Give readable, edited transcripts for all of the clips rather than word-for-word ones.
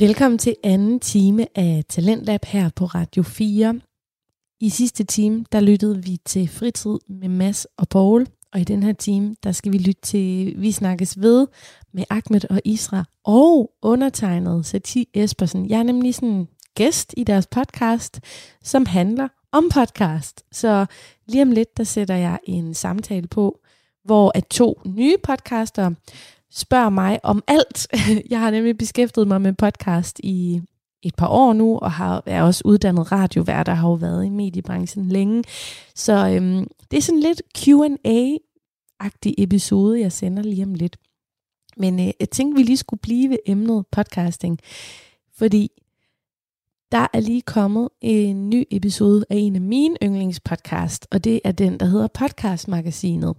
Velkommen til anden time af Talentlab her på Radio 4. I sidste time, der lyttede vi til Fritid med Mads og Poul. Og i den her time, der skal vi lytte til Vi Snakkes Ved med Ahmed og Isra. Og undertegnet Satie Espersen. Jeg er nemlig sådan gæst i deres podcast, som handler om podcast. Så lige om lidt, der sætter jeg en samtale på, hvor at to nye podcaster spørg mig om alt. Jeg har nemlig beskæftiget mig med podcast i et par år nu, og er også uddannet radiovært, der har jo været i mediebranchen længe. Så det er sådan lidt Q&A-agtig episode, jeg sender lige om lidt. Men jeg tænkte, vi lige skulle blive ved emnet podcasting, fordi der er lige kommet en ny episode af en af mine yndlingspodcast, og det er den, der hedder Podcastmagasinet.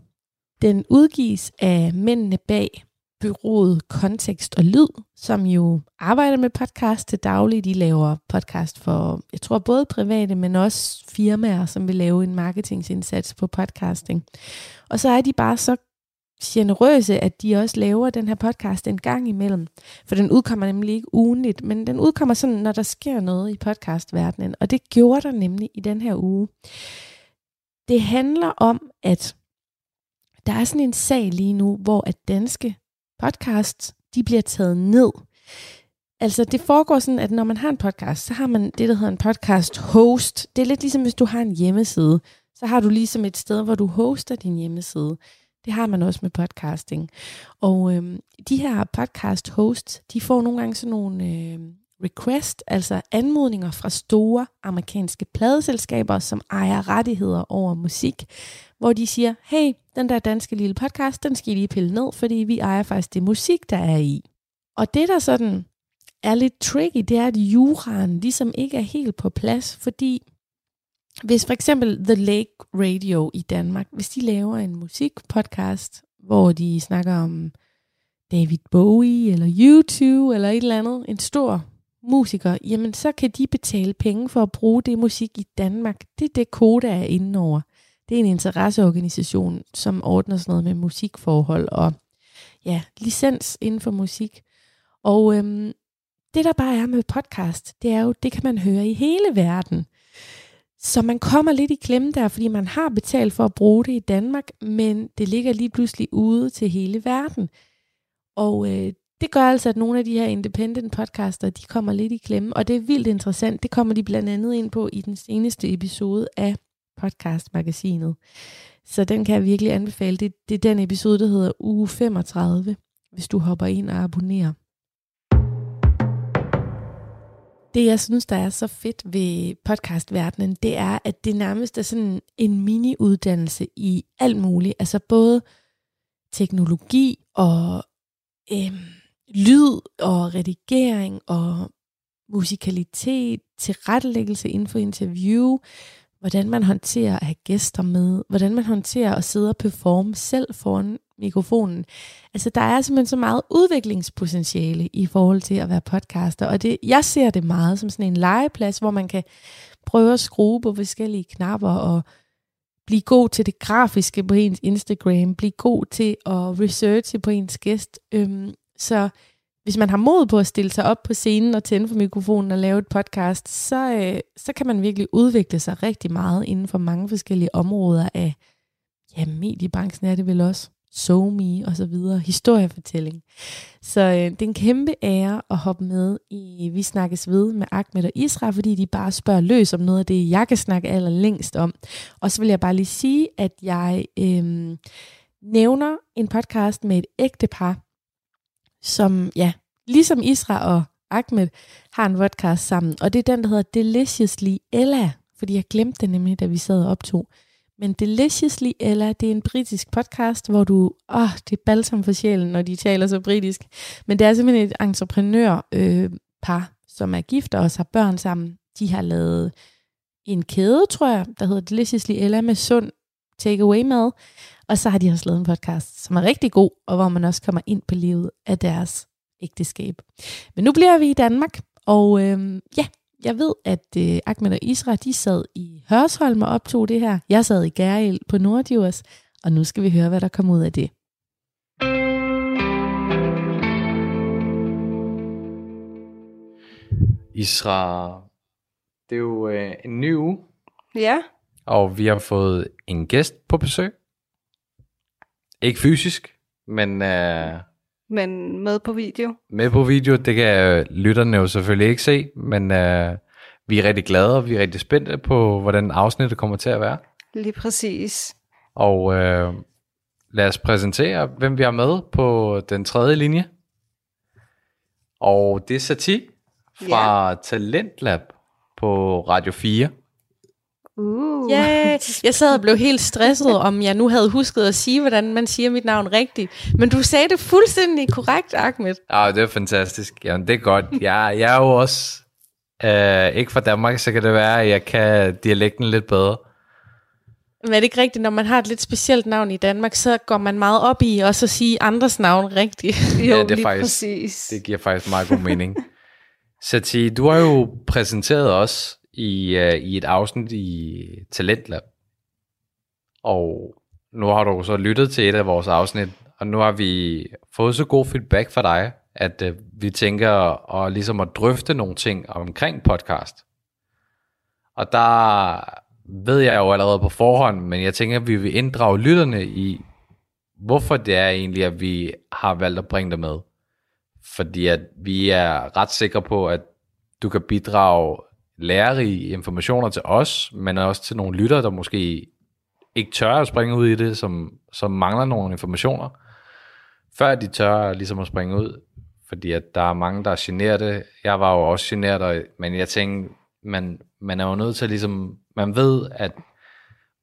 Den udgives af Mændene Bag, bureauet Kontekst og Lyd, som jo arbejder med podcast til daglig. De laver podcast for, jeg tror, både private, men også firmaer, som vil lave en marketingindsats på podcasting. Og så er de bare så generøse, at de også laver den her podcast en gang imellem. For den udkommer nemlig ikke ugenligt, men den udkommer sådan, når der sker noget i podcastverdenen. Og det gjorde der nemlig i den her uge. Det handler om, at der er sådan en sag lige nu, hvor at danske podcasts, de bliver taget ned. Altså det foregår sådan, at når man har en podcast, så har man det, der hedder en podcast host. Det er lidt ligesom, hvis du har en hjemmeside. Så har du ligesom et sted, hvor du hoster din hjemmeside. Det har man også med podcasting. Og de her podcast hosts, de får nogle gange sådan nogle request, altså anmodninger fra store amerikanske pladeselskaber, som ejer rettigheder over musik, hvor de siger, hey, den der danske lille podcast, den skal I lige pille ned, fordi vi ejer faktisk det musik, der er i. Og det, der sådan er lidt tricky, det er, at juraen ligesom ikke er helt på plads, fordi hvis for eksempel The Lake Radio i Danmark, hvis de laver en musikpodcast, hvor de snakker om David Bowie eller YouTube eller et eller andet, en stor musikere, jamen så kan de betale penge for at bruge det musik i Danmark. Det er det, Koda er inde over. Det er en interesseorganisation, som ordner sådan noget med musikforhold og ja, licens inden for musik. Og det, der bare er med podcast, det er jo, det kan man høre i hele verden. Så man kommer lidt i klemme der, fordi man har betalt for at bruge det i Danmark, men det ligger lige pludselig ude til hele verden. Og det gør altså, at nogle af de her independent podcaster, de kommer lidt i klemme, og det er vildt interessant. Det kommer de blandt andet ind på i den seneste episode af Podcastmagasinet. Så den kan jeg virkelig anbefale. Det er den episode, der hedder uge 35, hvis du hopper ind og abonnerer. Det, jeg synes, der er så fedt ved podcastverdenen, det er, at det nærmest er sådan en mini-uddannelse i alt muligt. Altså både teknologi og lyd og redigering og musikalitet, tilrettelæggelse inden for interview, hvordan man håndterer at have gæster med, hvordan man håndterer at sidde og performe selv foran mikrofonen. Altså der er simpelthen så meget udviklingspotentiale i forhold til at være podcaster, og det, jeg ser det meget som sådan en legeplads, hvor man kan prøve at skrue på forskellige knapper og blive god til det grafiske på ens Instagram, blive god til at researche på ens gæst. Så hvis man har mod på at stille sig op på scenen og tænde for mikrofonen og lave et podcast, så kan man virkelig udvikle sig rigtig meget inden for mange forskellige områder af, ja, mediebranchen er det vel også, SoMe og så videre, historiefortælling. Så det er en kæmpe ære at hoppe med i Vi Snakkes Ved med Ahmed og Isra, fordi de bare spørger løs om noget af det, jeg kan snakke allerlængst om. Og så vil jeg bare lige sige, at jeg nævner en podcast med et ægte par, som, ja, ligesom Isra og Ahmed har en podcast sammen. Og det er den, der hedder Deliciously Ella, fordi jeg glemte det nemlig, da vi sad og optog. Men Deliciously Ella, det er en britisk podcast, hvor du, det er balsam for sjælen, når de taler så britisk. Men det er simpelthen et entreprenørpar, som er gift og også har børn sammen. De har lavet en kæde, tror jeg, der hedder Deliciously Ella med sund takeaway mad. Og så har de også lavet en podcast, som er rigtig god, og hvor man også kommer ind på livet af deres ægteskab. Men nu bliver vi i Danmark, og jeg ved, at Ahmed og Isra, de sad i Hørsholm og optog det her. Jeg sad i Gærhjæl på Nordjurs, og nu skal vi høre, hvad der kommer ud af det. Isra, det er jo en ny uge. Ja. Og vi har fået en gæst på besøg. Ikke fysisk, men... Men med på video. Med på video, det kan lytterne jo selvfølgelig ikke se, men vi er rigtig glade, og vi er rigtig spændte på, hvordan afsnittet kommer til at være. Lige præcis. Og lad os præsentere, hvem vi har med på den tredje linje. Og det er Satie fra Talentlab på Radio 4. Yeah. Jeg sad og blev helt stresset, om jeg nu havde husket at sige, hvordan man siger mit navn rigtigt. Men du sagde det fuldstændig korrekt, Ahmed. Ah, det er fantastisk. Jamen, det er godt. Jeg er jo også ikke fra Danmark, så kan det være, at jeg kan dialekten lidt bedre. Men er det ikke rigtigt, når man har et lidt specielt navn i Danmark, så går man meget op i også at sige andres navn rigtigt? Jo, ja, det er faktisk, præcis. Det giver faktisk meget god mening. Satie, du har jo præsenteret os i et afsnit i Talentlab. Og nu har du så lyttet til et af vores afsnit, og nu har vi fået så god feedback fra dig, at vi tænker at, ligesom at drøfte nogle ting omkring podcast. Og der ved jeg jo allerede på forhånd, men jeg tænker, at vi vil inddrage lytterne i, hvorfor det er egentlig, at vi har valgt at bringe dig med. Fordi at vi er ret sikre på, at du kan bidrage lærerige informationer til os, men også til nogle lyttere, der måske ikke tør at springe ud i det, som mangler nogle informationer, før de tør ligesom at springe ud. Fordi at der er mange, der er generede. Jeg var jo også generet, men jeg tænkte, man er jo nødt til ligesom, man ved, at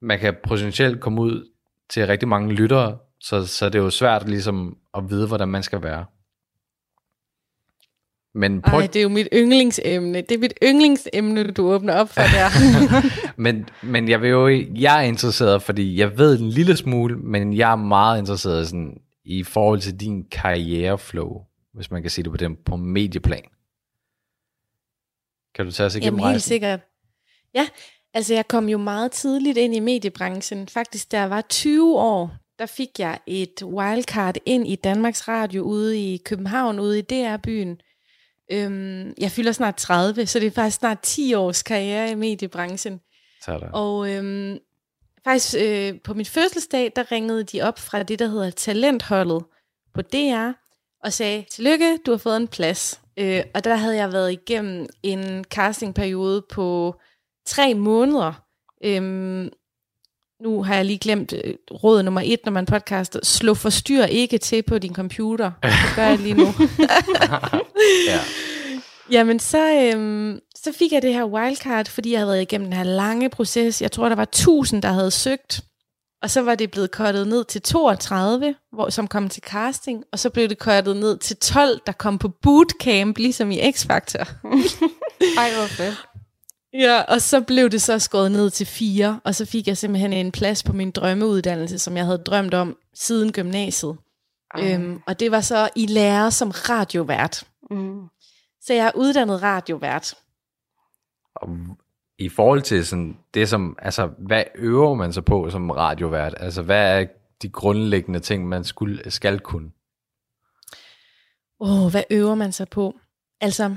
man kan potentielt komme ud til rigtig mange lyttere, så det er jo svært ligesom at vide, hvordan man skal være. Men det er jo mit yndlingsemne. Det er mit yndlingsemne, du åbner op for der. men jeg er interesseret, fordi jeg ved en lille smule, men jeg er meget interesseret sådan, i forhold til din karriereflow, hvis man kan sige det på medieplan. Kan du tage os igennem rejsen? Helt sikkert. Ja, altså jeg kom jo meget tidligt ind i mediebranchen. Faktisk, da jeg var 20 år, der fik jeg et wildcard ind i Danmarks Radio ude i København, ude i DR-byen. Jeg fylder snart 30, så det er faktisk snart 10 års karriere i mediebranchen. Sådan. Og faktisk på min fødselsdag, der ringede de op fra det, der hedder Talentholdet på DR, og sagde, tillykke, du har fået en plads. Og der havde jeg været igennem en castingperiode på 3 måneder. Nu har jeg lige glemt råd nummer 1, når man podcaster. Slå forstyr ikke til på din computer. Det gør jeg lige nu. Ja. Jamen, så fik jeg det her wildcard, fordi jeg havde været igennem den her lange proces. Jeg tror, der var 1000, der havde søgt. Og så var det blevet cuttet ned til 32, som kom til casting. Og så blev det cuttet ned til 12, der kom på bootcamp, ligesom i X-Factor. Ej, hvor fedt. Ja, og så blev det så skåret ned til 4, og så fik jeg simpelthen en plads på min drømmeuddannelse, som jeg havde drømt om siden gymnasiet. Og det var så i lære som radiovært. Mm. Så jeg er uddannet radiovært. Og i forhold til sådan det som, altså hvad øver man sig på som radiovært? Altså hvad er de grundlæggende ting, man skal kunne? Hvad øver man sig på? Altså...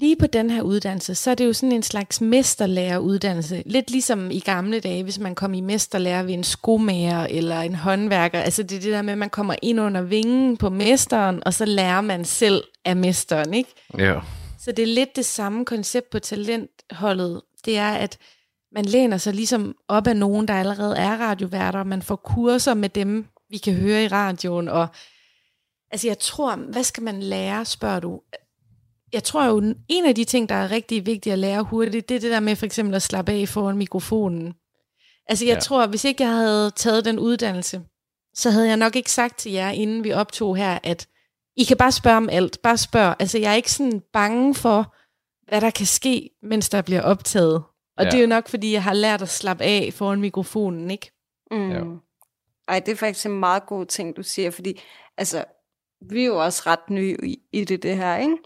Lige på den her uddannelse, så er det jo sådan en slags mesterlæreruddannelse. Lidt ligesom i gamle dage, hvis man kom i mesterlærer ved en skomager eller en håndværker. Altså det er det der med, at man kommer ind under vingen på mesteren, og så lærer man selv af mesteren, ikke? Ja. Så det er lidt det samme koncept på talentholdet. Det er, at man læner sig ligesom op af nogen, der allerede er radioværter. Man får kurser med dem, vi kan høre i radioen. Og altså jeg tror, hvad skal man lære, spørger du? Jeg tror jo, en af de ting, der er rigtig vigtigt at lære hurtigt, det er det der med for eksempel at slappe af foran mikrofonen. Altså jeg tror, hvis ikke jeg havde taget den uddannelse, så havde jeg nok ikke sagt til jer, inden vi optog her, at I kan bare spørge om alt, bare spørg. Altså jeg er ikke sådan bange for, hvad der kan ske, mens der bliver optaget. Og det er jo nok, fordi jeg har lært at slappe af foran mikrofonen, ikke? Mm. Ja. Ej, det er faktisk en meget god ting, du siger, fordi altså... Vi er jo også ret nye i det her, ikke?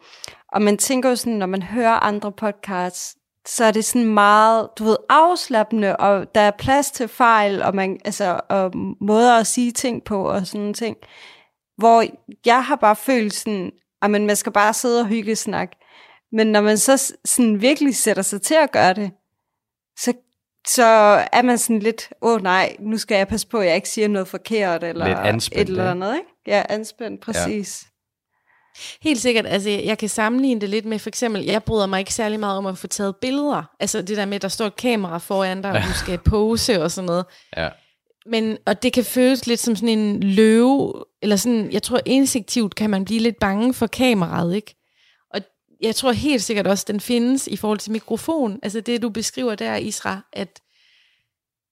Og man tænker jo sådan, når man hører andre podcasts, så er det sådan meget, du ved, afslappende, og der er plads til fejl, og man altså og måder at sige ting på, og sådan nogle ting. Hvor jeg har bare følt sådan, at man skal bare sidde og hygge snak. Men når man så sådan virkelig sætter sig til at gøre det, så er man sådan lidt, nej, nu skal jeg passe på, at jeg ikke siger noget forkert, eller et eller andet, ikke? Ja, anspændt, præcis. Ja. Helt sikkert, altså jeg kan sammenligne det lidt med, for eksempel, jeg bryder mig ikke særlig meget om at få taget billeder, altså det der med, at der står et kamera foran dig, og du skal pose og sådan noget. Ja. Men, og det kan føles lidt som sådan en løve, eller sådan, jeg tror instinktivt kan man blive lidt bange for kameraet, ikke? Og jeg tror helt sikkert også, den findes i forhold til mikrofon, altså det du beskriver der, Isra,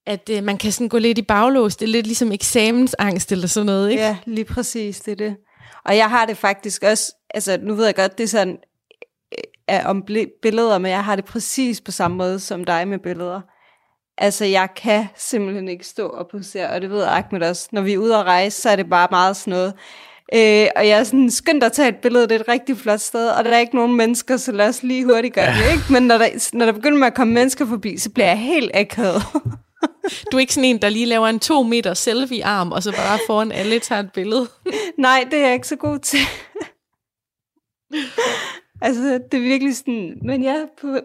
at man kan sådan gå lidt i baglås, det er lidt ligesom eksamensangst eller sådan noget, ikke? Ja, lige præcis, det er det. Og jeg har det faktisk også, altså nu ved jeg godt, det er sådan om billeder, men jeg har det præcis på samme måde som dig med billeder. Altså jeg kan simpelthen ikke stå og posere, og det ved Ahmed også. Når vi er ude at rejse, så er det bare meget sådan noget. Og jeg er sådan, skynd at tage et billede, det er et rigtig flot sted, og der er ikke nogen mennesker, så lad os lige hurtigt gøre det, ikke? Men når der begynder med at komme mennesker forbi, så bliver jeg helt akavet. Du er ikke sådan en, der lige laver en 2 meter selfie-arm, og så bare foran alle tager et billede. Nej, det er jeg ikke så god til. Altså, det er virkelig sådan... Men ja,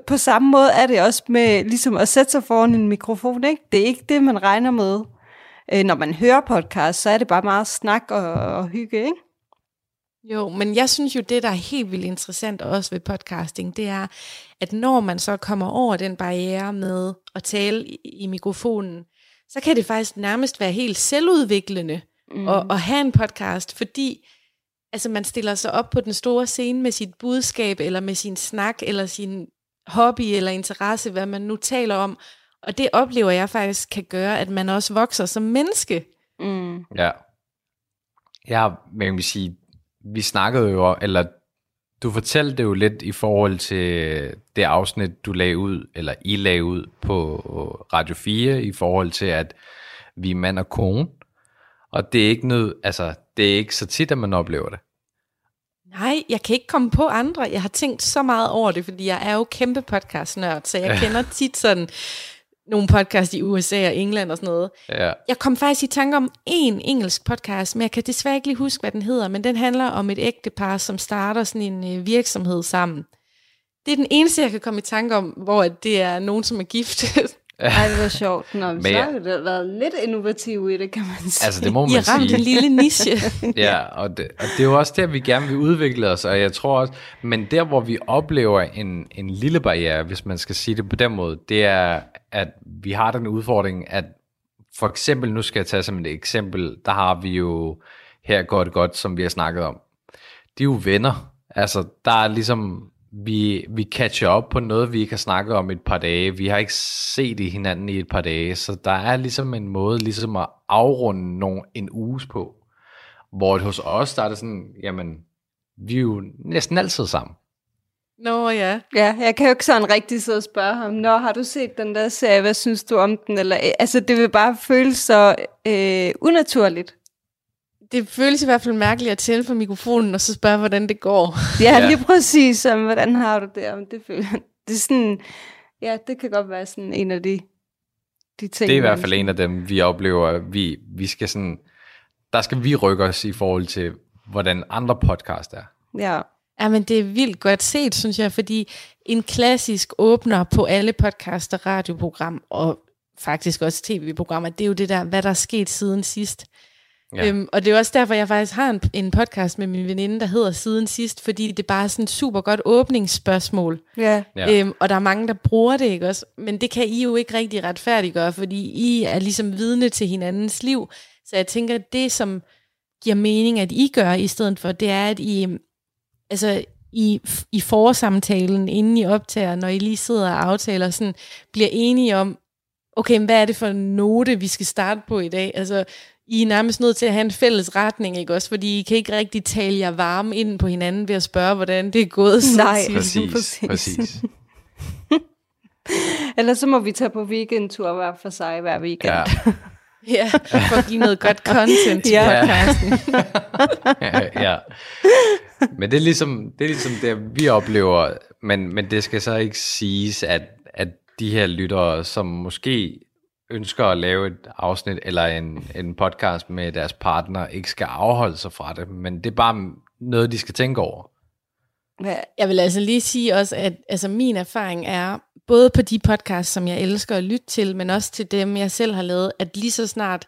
på samme måde er det også med ligesom at sætte sig foran en mikrofon, ikke? Det er ikke det, man regner med. Når man hører podcast, så er det bare meget snak og hygge, ikke? Jo, men jeg synes jo, det der er helt vildt interessant også ved podcasting, det er, at når man så kommer over den barriere med at tale i mikrofonen, så kan det faktisk nærmest være helt selvudviklende at have en podcast, fordi altså, man stiller sig op på den store scene med sit budskab, eller med sin snak, eller sin hobby, eller interesse, hvad man nu taler om, og det oplever jeg faktisk kan gøre, at man også vokser som menneske. Mm. Ja. Ja, man kan sige, vi snakkede jo, eller du fortalte jo lidt i forhold til det afsnit, du lagde ud, eller I lagde ud på Radio 4, i forhold til, at vi er mand og kone. Og det er ikke noget, altså, det er ikke så tit, at man oplever det. Nej, jeg kan ikke komme på andre. Jeg har tænkt så meget over det, fordi jeg er jo kæmpe podcastnørd, så jeg kender tit sådan nogle podcast i USA og England og sådan noget. Ja. Jeg kom faktisk i tanke om en engelsk podcast, men jeg kan desværre ikke lige huske, hvad den hedder, men den handler om et ægtepar, som starter sådan en virksomhed sammen. Det er den eneste, jeg kan komme i tanke om, hvor det er nogen, som er gift. Ej, det var sjovt. Nå, vi snakkede, det har været lidt innovativt i det, kan man sige. Altså, det må man sige. I ramte en lille niche. Ja, og det er jo også der, vi gerne vil udvikle os, og jeg tror også, men der, hvor vi oplever en lille barriere, hvis man skal sige det på den måde, det er, at vi har den udfordring, at for eksempel, nu skal jeg tage som et eksempel, der har vi jo her godt, som vi har snakket om. De er jo venner. Altså, der er ligesom... Vi catcher op på noget, vi ikke har snakket om et par dage. Vi har ikke set i hinanden i et par dage, så der er ligesom en måde ligesom at afrunde en uges på. Hvor hos os, der er det sådan, jamen, vi er jo næsten altid sammen. Nå ja. Ja, jeg kan jo ikke sådan rigtig sidde og spørge ham, har du set den der serie, hvad synes du om den? Eller, altså, det vil bare føles så unaturligt. Det føles i hvert fald mærkeligt at tænde for mikrofonen, og så spørge, hvordan det går. Ja, lige præcis. Hvordan har du det? Det er sådan, ja, det kan godt være sådan en af de ting. Det er i hvert fald en af dem, vi oplever. Vi skal sådan, der skal vi rykke os i forhold til, hvordan andre podcast er. Ja. Jamen, det er vildt godt set, synes jeg, fordi en klassisk åbner på alle podcaster, radioprogram og faktisk også tv-programmer, det er jo det der, hvad der er sket siden sidst. Ja. Og det er også derfor, jeg faktisk har en podcast med min veninde, der hedder Siden Sidst, fordi det bare er sådan et super godt åbningsspørgsmål. Ja. Og der er mange, der bruger det, ikke også? Men det kan I jo ikke rigtig retfærdiggøre, fordi I er ligesom vidne til hinandens liv. Så jeg tænker, at det, som giver mening, at I gør i stedet for, det er, at I forsamtalen, inden I optager, når I lige sidder og aftaler, sådan, bliver enige om, okay, hvad er det for en note, vi skal starte på i dag? Altså... I er nærmest nødt til at have en fælles retning, ikke også? Fordi I kan ikke rigtig tale jer varme ind på hinanden ved at spørge, hvordan det er gået. Nej, præcis. Ellers så må vi tage på weekendtur hver for sig hver weekend. Ja, ja, for at give noget godt content til podcasten. Ja. Men det er ligesom det, vi oplever, men det skal så ikke siges, at de her lyttere, som måske... ønsker at lave et afsnit eller en podcast med deres partner, ikke skal afholde sig fra det, men det er bare noget, de skal tænke over. Jeg vil altså lige sige også, at altså, min erfaring er, både på de podcasts, som jeg elsker at lytte til, men også til dem, jeg selv har lavet, at lige så snart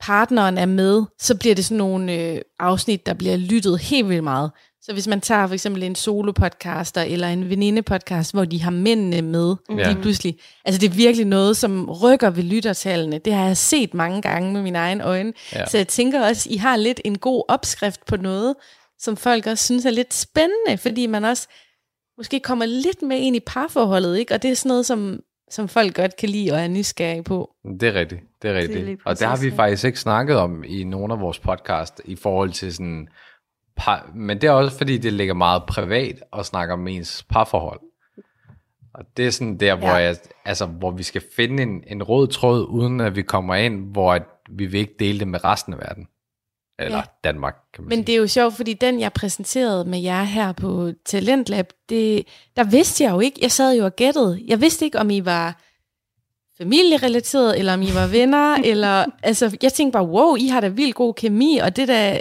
partneren er med, så bliver det sådan nogle afsnit, der bliver lyttet helt vildt meget. Så hvis man tager for eksempel en solopodcaster eller en venindepodcast, hvor de har mændene med lige pludselig. Altså det er virkelig noget, som rykker ved lyttertallene. Det har jeg set mange gange med mine egne øjne. Ja. Så jeg tænker også, I har lidt en god opskrift på noget, som folk også synes er lidt spændende, fordi man også måske kommer lidt med ind i parforholdet, ikke? Og det er sådan noget, som folk godt kan lide og er nysgerrige på. Det er rigtigt, det er rigtigt. Det er og der har vi faktisk ikke snakket om i nogle af vores podcast i forhold til sådan... Men det er også fordi, det ligger meget privat og snakker om ens parforhold. Og det er sådan der, hvor, jeg, altså, hvor vi skal finde en rød tråd, uden at vi kommer ind, hvor vi vil ikke dele det med resten af verden. Eller Danmark, kan man sige. Men det er jo sjovt, fordi den, jeg præsenterede med jer her på Talentlab, der vidste jeg jo ikke. Jeg sad jo og gættede. Jeg vidste ikke, om I var familierelateret, eller om I var venner. Eller, altså, jeg tænkte bare, wow, I har da vildt god kemi, og det der...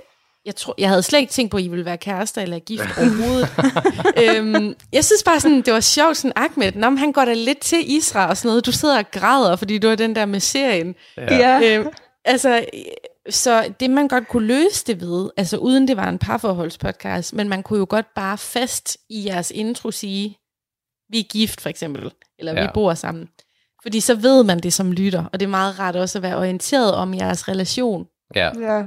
Jeg havde slet ikke tænkt på, at I ville være kærester eller gift overhovedet. Jeg synes bare, sådan, det var sjovt, sådan Ahmed, nå, han går da lidt til Isra og sådan noget. Du sidder og græder, fordi du er den der med serien. Ja. Altså, så det, man godt kunne løse det ved, altså uden det var en parforholdspodcast, men man kunne jo godt bare fast i jeres intro sige, vi er gift for eksempel, eller vi bor sammen. Fordi så ved man det som lytter, og det er meget rart også at være orienteret om jeres relation. Ja.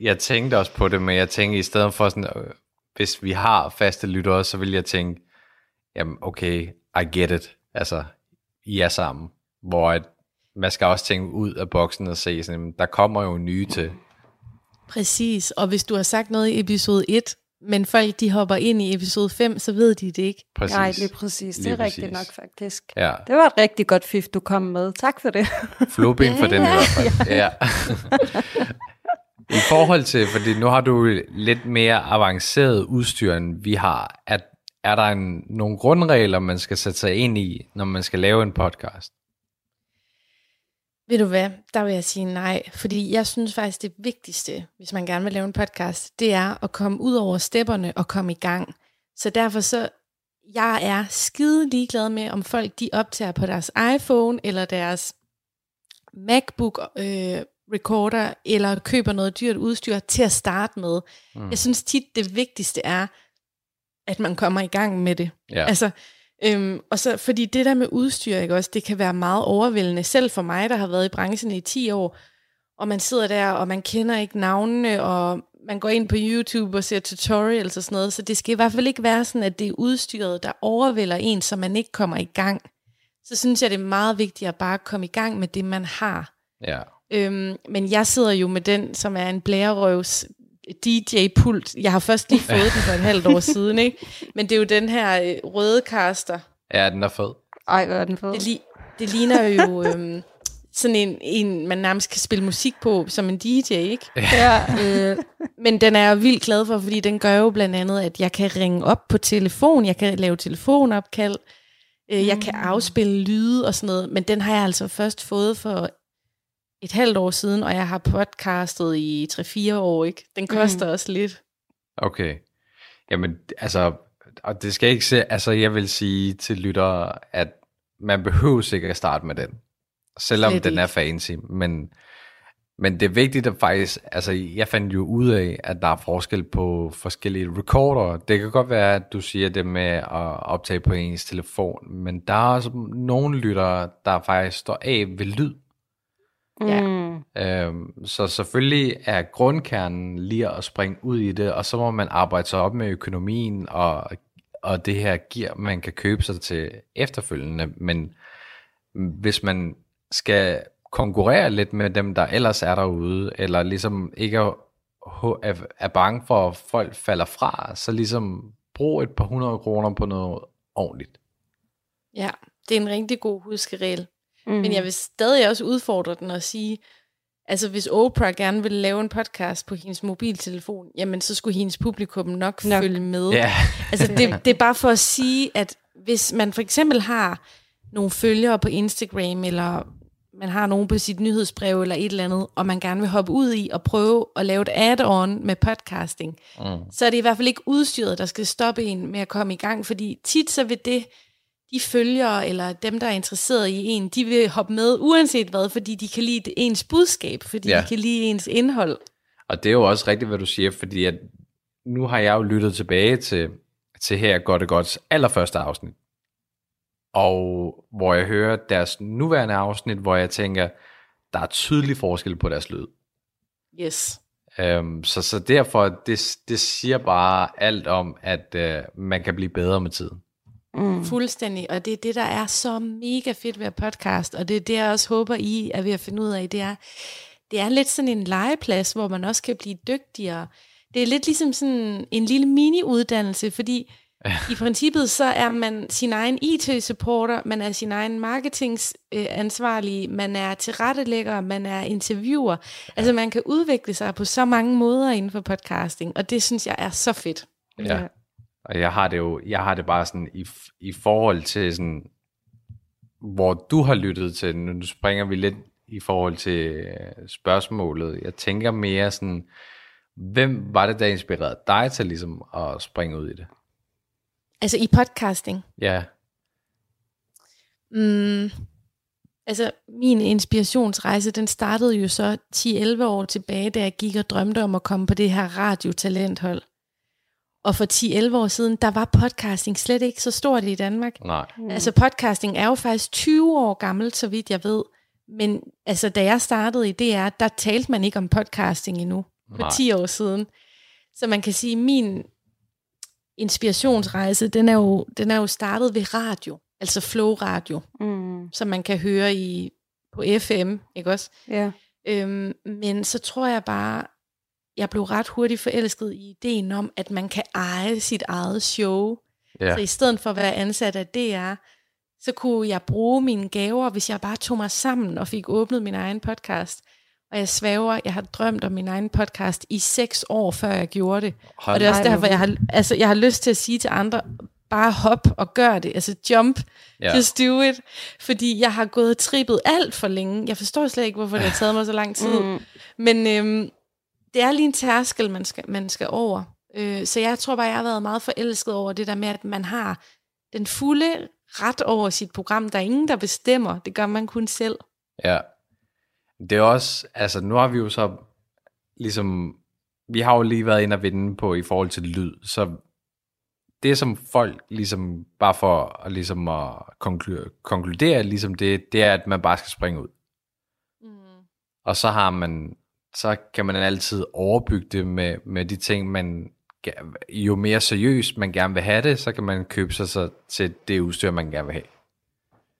Jeg tænkte også på det, men jeg tænkte i stedet for sådan, hvis vi har faste lyttere, så vil jeg tænke, jamen okay, I get it, altså I er sammen, hvor man skal også tænke ud af boksen og se sådan, jamen, der kommer jo nye til. Præcis, og hvis du har sagt noget i episode 1, men folk de hopper ind i episode 5, så ved de det ikke. Præcis. Nej, lige præcis, det er rigtigt nok faktisk. Ja. Det var et rigtig godt fif, du kom med. Tak for det. Flowbind for den i hvert fald. Ja. I forhold til, fordi nu har du lidt mere avanceret udstyr, end vi har, at er der nogle grundregler, man skal sætte sig ind i, når man skal lave en podcast? Ved du hvad, der vil jeg sige nej, fordi jeg synes faktisk det vigtigste, hvis man gerne vil lave en podcast, det er at komme ud over stepperne og komme i gang. Så derfor så, jeg er skide ligeglad med, om folk de optager på deres iPhone eller deres MacBook recorder, eller køber noget dyrt udstyr til at starte med. Jeg synes tit det vigtigste er, at man kommer i gang med det. Ja. Altså, og så, fordi det der med udstyr, ikke også, det kan være meget overvældende, selv for mig, der har været i branchen i 10 år, og man sidder der, og man kender ikke navnene, og man går ind på YouTube og ser tutorials og sådan noget, så det skal i hvert fald ikke være sådan, at det er udstyret, der overvælder en, så man ikke kommer i gang. Så synes jeg, det er meget vigtigt at bare komme i gang med det, man har. Ja. Men jeg sidder jo med den, som er en blærerøvs DJ-pult. Jeg har først lige fået den for et halvt år siden, ikke? Men det er jo den her røde caster. Ja, den er fed. Ej, hvor er den fed. Det ligner jo sådan en, man nærmest kan spille musik på som en DJ, ikke? Ja. Men den er jeg vildt glad for, fordi den gør jo blandt andet, at jeg kan ringe op på telefon, jeg kan lave telefonopkald, jeg kan afspille lyde og sådan noget, men den har jeg altså først fået for et halvt år siden, og jeg har podcastet i 3-4 år, ikke? Den koster også lidt. Okay. Jamen, altså, og det skal ikke se, altså jeg vil sige til lyttere, at man behøver sikkert at starte med den. Selvom den er fancy, men det er vigtigt at faktisk, altså jeg fandt jo ud af, at der er forskel på forskellige recorder. Det kan godt være, at du siger det med at optage på ens telefon, men der er også nogle lyttere, der faktisk står af ved lyd. Ja. Så selvfølgelig er grundkernen lige at springe ud i det, og så må man arbejde sig op med økonomien og det her gear, man kan købe sig til efterfølgende. Men hvis man skal konkurrere lidt med dem, der ellers er derude, eller ligesom ikke er bange for, at folk falder fra, så ligesom brug et par 100 kroner på noget ordentligt. Ja, det er en rigtig god huskeregel. Men jeg vil stadig også udfordre den og sige, altså hvis Oprah gerne ville lave en podcast på hendes mobiltelefon, jamen så skulle hendes publikum nok følge med. Yeah. Altså det er bare for at sige, at hvis man for eksempel har nogle følgere på Instagram, eller man har nogen på sit nyhedsbrev eller et eller andet, og man gerne vil hoppe ud i og prøve at lave et add-on med podcasting, så er det i hvert fald ikke udstyret, der skal stoppe en med at komme i gang, fordi tit så vil det, de følgere eller dem, der er interesseret i en, de vil hoppe med uanset hvad, fordi de kan lide ens budskab, fordi de kan lide ens indhold. Og det er jo også rigtigt, hvad du siger, fordi at nu har jeg jo lyttet tilbage til her godt allerførste afsnit. Og hvor jeg hører deres nuværende afsnit, hvor jeg tænker, der er tydelig forskel på deres lyd. Yes. Så derfor, det siger bare alt om, at man kan blive bedre med tiden. Mm. Fuldstændig, og det er det, der er så mega fedt ved at podcast, og det er det, jeg også håber, I er ved at finde ud af, det er lidt sådan en legeplads, hvor man også kan blive dygtigere. Det er lidt ligesom sådan en lille mini-uddannelse, fordi i princippet så er man sin egen IT-supporter, man er sin egen marketingansvarlig, man er tilrettelægger, man er interviewer. Altså man kan udvikle sig på så mange måder inden for podcasting, og det synes jeg er så fedt. Ja. Og jeg har det bare sådan i forhold til sådan, hvor du har lyttet til. Nu springer vi lidt i forhold til spørgsmålet. Jeg tænker mere sådan, hvem var det, der inspirerede dig til ligesom at springe ud i det? Altså i podcasting? Ja. Altså min inspirationsrejse, den startede jo så 10-11 år tilbage, da jeg gik og drømte om at komme på det her radiotalenthold. Og for 10-11 år siden, der var podcasting slet ikke så stort i Danmark. Nej. Altså podcasting er jo faktisk 20 år gammelt, så vidt jeg ved. Men altså da jeg startede i DR, der talte man ikke om podcasting endnu. For 10 år siden. Så man kan sige, min inspirationsrejse, den er jo startet ved radio. Altså Flow Radio. Som man kan høre på FM, ikke også? Ja. Men så tror jeg bare, jeg blev ret hurtigt forelsket i ideen om, at man kan eje sit eget show. Yeah. Så i stedet for at være ansat af DR, så kunne jeg bruge mine gaver, hvis jeg bare tog mig sammen og fik åbnet min egen podcast. Og jeg svæver, jeg har drømt om min egen podcast i 6 år, før jeg gjorde det. Og det er også derfor, jeg har lyst til at sige til andre, bare hop og gør det. Altså jump, just do it. Fordi jeg har gået og trippet alt for længe. Jeg forstår slet ikke, hvorfor det har taget mig så lang tid. Men det er lige en tærskel, man skal over. Så jeg tror bare, jeg har været meget forelsket over det der med, at man har den fulde ret over sit program. Der er ingen, der bestemmer. Det gør man kun selv. Ja. Det er også, altså nu har vi jo så ligesom, vi har jo lige været inde og vinde på i forhold til lyd. Så det som folk ligesom, bare for at, ligesom at konkludere ligesom det er, at man bare skal springe ud. Og så har man... så kan man altid overbygge det med de ting, man jo mere seriøst man gerne vil have det, så kan man købe sig til det udstyr, man gerne vil have.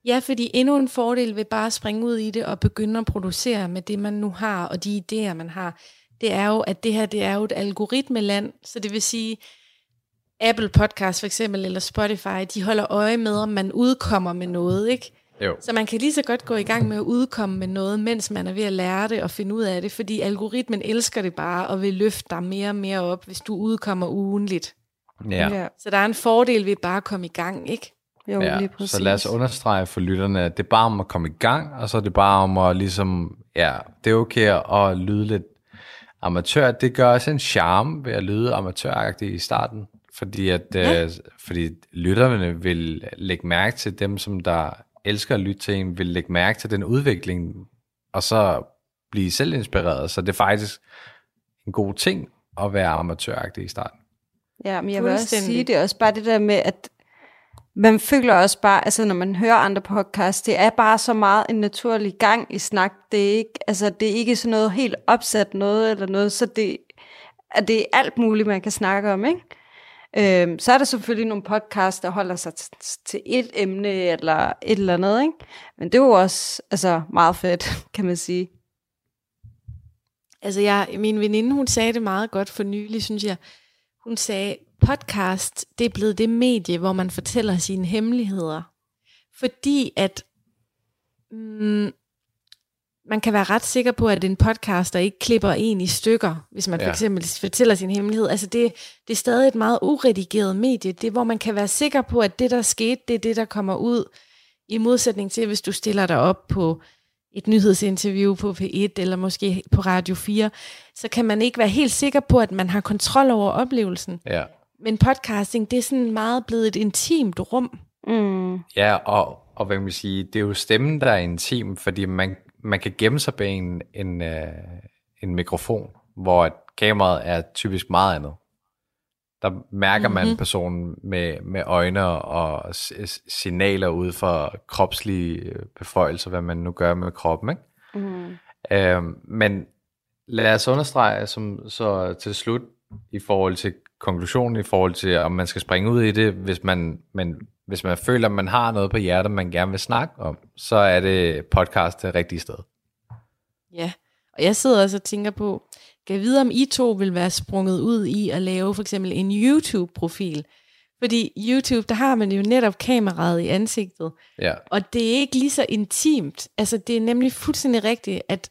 Ja, fordi endnu en fordel ved bare at springe ud i det og begynde at producere med det, man nu har, og de idéer, man har, det er jo, at det her det er jo et algoritmeland, så det vil sige, Apple Podcast for eksempel, eller Spotify, de holder øje med, om man udkommer med noget, ikke? Jo. Så man kan lige så godt gå i gang med at udkomme med noget, mens man er ved at lære det og finde ud af det, fordi algoritmen elsker det bare og vil løfte dig mere og mere op, hvis du udkommer ugenligt. Ja. Så der er en fordel ved bare at komme i gang, ikke? Jo, ja, lige præcis. Så lad os understrege for lytterne, at det er bare om at komme i gang, og så er det bare om at ligesom, ja, det er okay at lyde lidt amatør. Det gør også en charme ved at lyde amatøragtigt i starten, fordi lytterne vil lægge mærke til dem, som der elsker at lytte til en, vil lægge mærke til den udvikling, og så blive selv inspireret. Så det er faktisk en god ting at være amatøragtig i starten. Ja, men jeg vil også sige, det er også bare det der med, at man føler også bare, altså når man hører andre podcasts, det er bare så meget en naturlig gang i snak. Det er ikke sådan noget helt opsat noget eller noget, så det er alt muligt, man kan snakke om, ikke? Så er der selvfølgelig nogle podcasts, der holder sig til et emne eller et eller andet, ikke? Men det er jo også altså, meget fedt, kan man sige. Altså min veninde, hun sagde det meget godt for nylig, synes jeg. Hun sagde, podcast, det er blevet det medie, hvor man fortæller sine hemmeligheder. Fordi at man kan være ret sikker på, at en podcaster ikke klipper en i stykker, hvis man for eksempel fortæller sin hemmelighed. Altså det er stadig et meget uredigeret medie, det hvor man kan være sikker på, at det der skete, det er det der kommer ud, i modsætning til hvis du stiller dig op på et nyhedsinterview på P1 eller måske på Radio 4, så kan man ikke være helt sikker på, at man har kontrol over oplevelsen. Ja. Men podcasting, det er sådan meget blevet et intimt rum. Mm. Ja, og hvad kan man sige, det er jo stemmen, der er intim, fordi man kan gemme sig bag en mikrofon, hvor et kameraet er typisk meget andet. Der mærker man personen med øjne og signaler ud fra kropslige beføjelser, hvad man nu gør med kroppen, ikke? Mm. Men lad os understrege så til slut i forhold til konklusionen, i forhold til om man skal springe ud i det, hvis man føler, at man har noget på hjertet, man gerne vil snakke om, så er det podcast det rigtige sted. Ja, og jeg sidder også og tænker på, kan vide, om I to vil være sprunget ud i at lave for eksempel en YouTube-profil. Fordi YouTube, der har man jo netop kameraet i ansigtet. Ja. Og det er ikke lige så intimt. Altså, det er nemlig fuldstændig rigtigt, at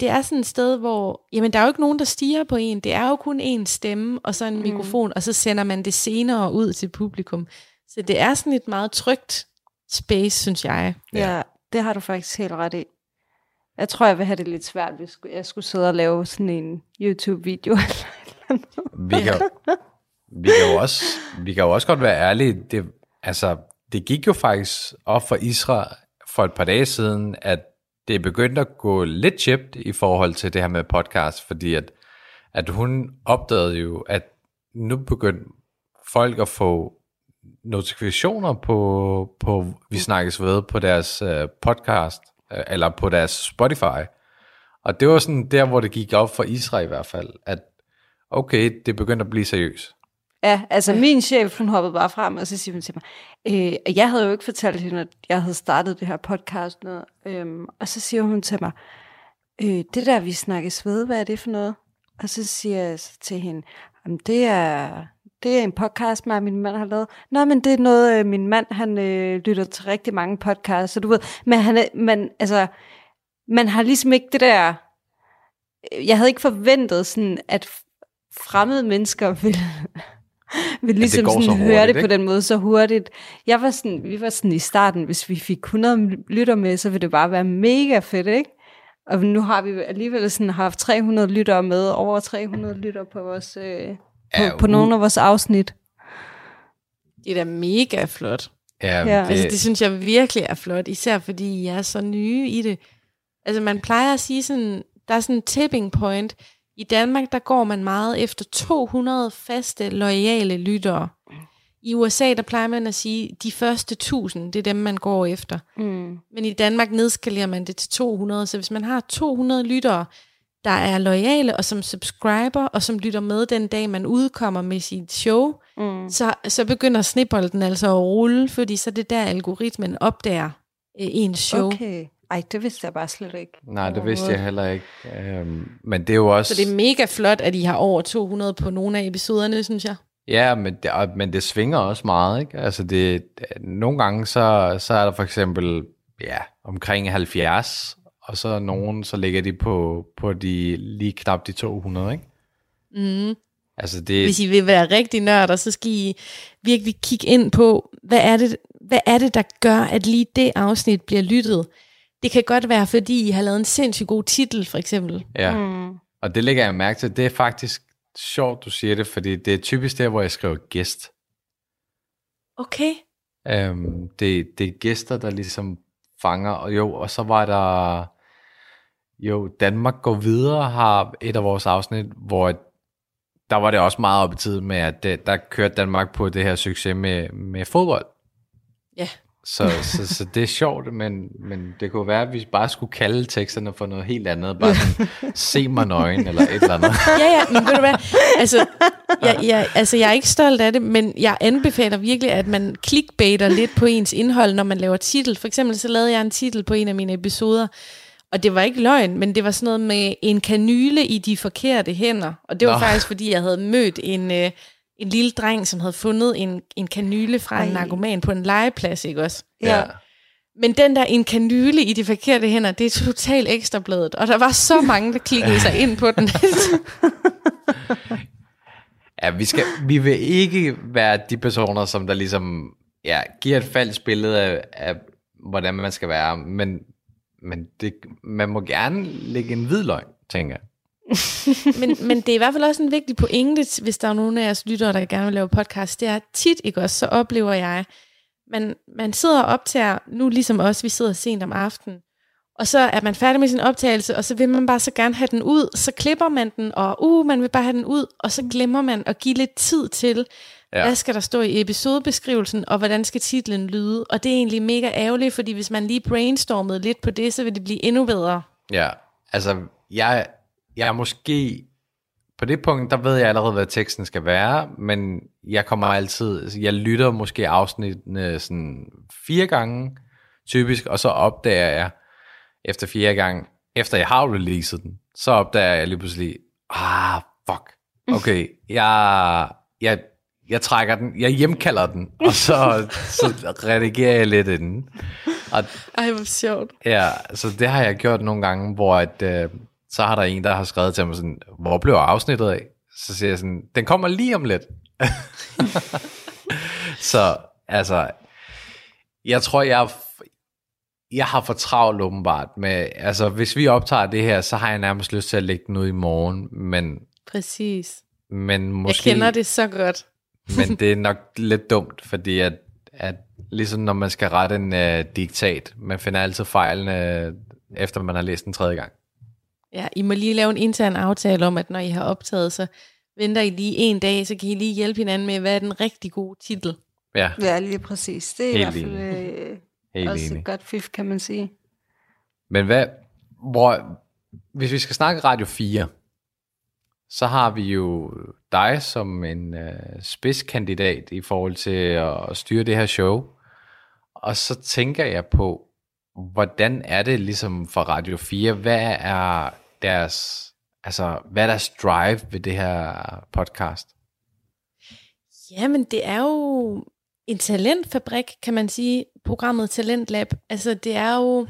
det er sådan et sted, hvor jamen, der er jo ikke nogen, der stiger på en. Det er jo kun en stemme og så en mikrofon, og så sender man det senere ud til publikum. Så det er sådan et meget trygt space, synes jeg. Ja, det har du faktisk helt ret i. Jeg tror, jeg vil have det lidt svært, hvis jeg skulle sidde og lave sådan en YouTube-video eller vi kan jo også godt være ærlige. Det gik jo faktisk op for Isra for et par dage siden, at det begyndte at gå lidt chipt i forhold til det her med podcast, fordi at hun opdagede jo, at nu begyndte folk at få notifikationer på Vi Snakkes Ved på deres podcast, eller på deres Spotify. Og det var sådan der, hvor det gik op for Isra i hvert fald, at okay, det begyndte at blive seriøst. Ja, altså min chef, hun hoppede bare frem, og så siger hun til mig, jeg havde jo ikke fortalt hende, at jeg havde startet det her podcast noget, og så siger hun til mig, det der Vi Snakkes Ved, hvad er det for noget? Og så siger jeg til hende, det er en podcast, mig og min mand har lavet. Nå, men det er noget, min mand, han lytter til rigtig mange podcasts, så du ved, men man har ligesom ikke det der, jeg havde ikke forventet sådan, at fremmede mennesker vil ligesom sådan hurtigt, høre det på den måde så hurtigt. Vi var sådan i starten, hvis vi fik 100 lytter med, så ville det bare være mega fedt, ikke? Og nu har vi alligevel sådan haft 300 lytter med, over 300 lytter på vores... På nogle af vores afsnit. Det er da mega flot. Ja. Altså, det synes jeg virkelig er flot, især fordi jeg er så nye i det. Altså man plejer at sige sådan, der er sådan en tipping point. I Danmark, der går man meget efter 200 faste, loyale lyttere. I USA, der plejer man at sige, de første 1000, det er dem, man går efter. Mm. Men i Danmark nedskalerer man det til 200, så hvis man har 200 lyttere, der er loyale, og som subscriber, og som lytter med den dag, man udkommer med sit show, så begynder snebolden altså at rulle, fordi så det der algoritmen opdager ens show. Okay. Ej, det vidste jeg bare slet ikke. Nej, det vidste jeg heller ikke. Men det er jo også... Så det er mega flot, at I har over 200 på nogle af episoderne, synes jeg. Ja, men det svinger også meget, ikke? Altså, nogle gange, så er der for eksempel omkring 70... Og så nogen, så ligger de på de lige knap de 200, ikke? Mm. Altså det... Hvis I vil være rigtig nørder, så skal I virkelig kigge ind på, hvad er det, der gør, at lige det afsnit bliver lyttet? Det kan godt være, fordi I har lavet en sindssygt god titel, for eksempel. Ja, og det lægger jeg mærke til. Det er faktisk sjovt, du siger det, fordi det er typisk der, hvor jeg skriver gæst. Okay. Det er gæster, der ligesom fanger, og så var der... Jo, Danmark går videre har et af vores afsnit, hvor der var det også meget op i tiden med, at der kørte Danmark på det her succes med fodbold. Ja. Så det er sjovt, men det kunne være, at vi bare skulle kalde teksterne for noget helt andet. Bare sådan, se mig nøgen, eller et eller andet. Ja, men ved du hvad? Altså, jeg er ikke stolt af det, men jeg anbefaler virkelig, at man clickbaiter lidt på ens indhold, når man laver titel. For eksempel så lavede jeg en titel på en af mine episoder, og det var ikke løgn, men det var sådan noget med en kanyle i de forkerte hænder. Og det var faktisk, fordi jeg havde mødt en lille dreng, som havde fundet en kanyle fra en narkoman på en legeplads, ikke også? Ja. Men den der en kanyle i de forkerte hænder, det er totalt ekstrabladet, og der var så mange, der klikkede sig ind på den. Ja, vi vil ikke være de personer, som der ligesom giver et falsk billede af, hvordan man skal være, men Men det, man må gerne lægge en hvid løgn, tænker jeg. men det er i hvert fald også en vigtig pointe, hvis der er nogen af jeres lyttere, der gerne vil lave podcast. Det er tit, ikke også, så oplever jeg, man sidder og optager, nu ligesom os, vi sidder sent om aftenen, og så er man færdig med sin optagelse, og så vil man bare så gerne have den ud, så klipper man den, og man vil bare have den ud, og så glemmer man at give lidt tid til, hvad skal der stå i episodebeskrivelsen, og hvordan skal titlen lyde, og det er egentlig mega ærgerligt, fordi hvis man lige brainstormede lidt på det, så vil det blive endnu bedre. Ja, altså jeg er måske, på det punkt, der ved jeg allerede, hvad teksten skal være, men jeg kommer altid, jeg lytter måske afsnittene sådan 4 gange, typisk, og så opdager jeg, efter 4 gange, efter jeg har releaset den, så opdager jeg lige pludselig, fuck, okay, jeg trækker den, jeg hjemkalder den, og så redigerer jeg lidt inden. Og, ej, hvor sjovt. Ja, så det har jeg gjort nogle gange, hvor så har der en, der har skrevet til mig sådan, hvor blev afsnittet af? Så siger jeg sådan, den kommer lige om lidt. Så altså, jeg tror, jeg har for travlt åbenbart med, altså hvis vi optager det her, så har jeg nærmest lyst til at lægge den ud i morgen, men... Præcis. Men måske... Jeg kender det så godt. Men det er nok lidt dumt, fordi at ligesom når man skal rette en diktat, man finder altid fejlen, efter man har læst den 3. gang. Ja, I må lige lave en intern aftale om, at når I har optaget, så venter I lige 1 dag, så kan I lige hjælpe hinanden med, hvad er den rigtig gode titel? Ja, ja, lige præcis. Det er helt i hvert fald også enig. Et godt fif, kan man sige. Men hvis vi skal snakke Radio 4, så har vi jo dig som en spidskandidat i forhold til at styre det her show. Og så tænker jeg på, hvordan er det ligesom for Radio 4? Hvad er deres drive ved det her podcast? Jamen, det er jo en talentfabrik, kan man sige, programmet Talentlab. Altså, det er jo...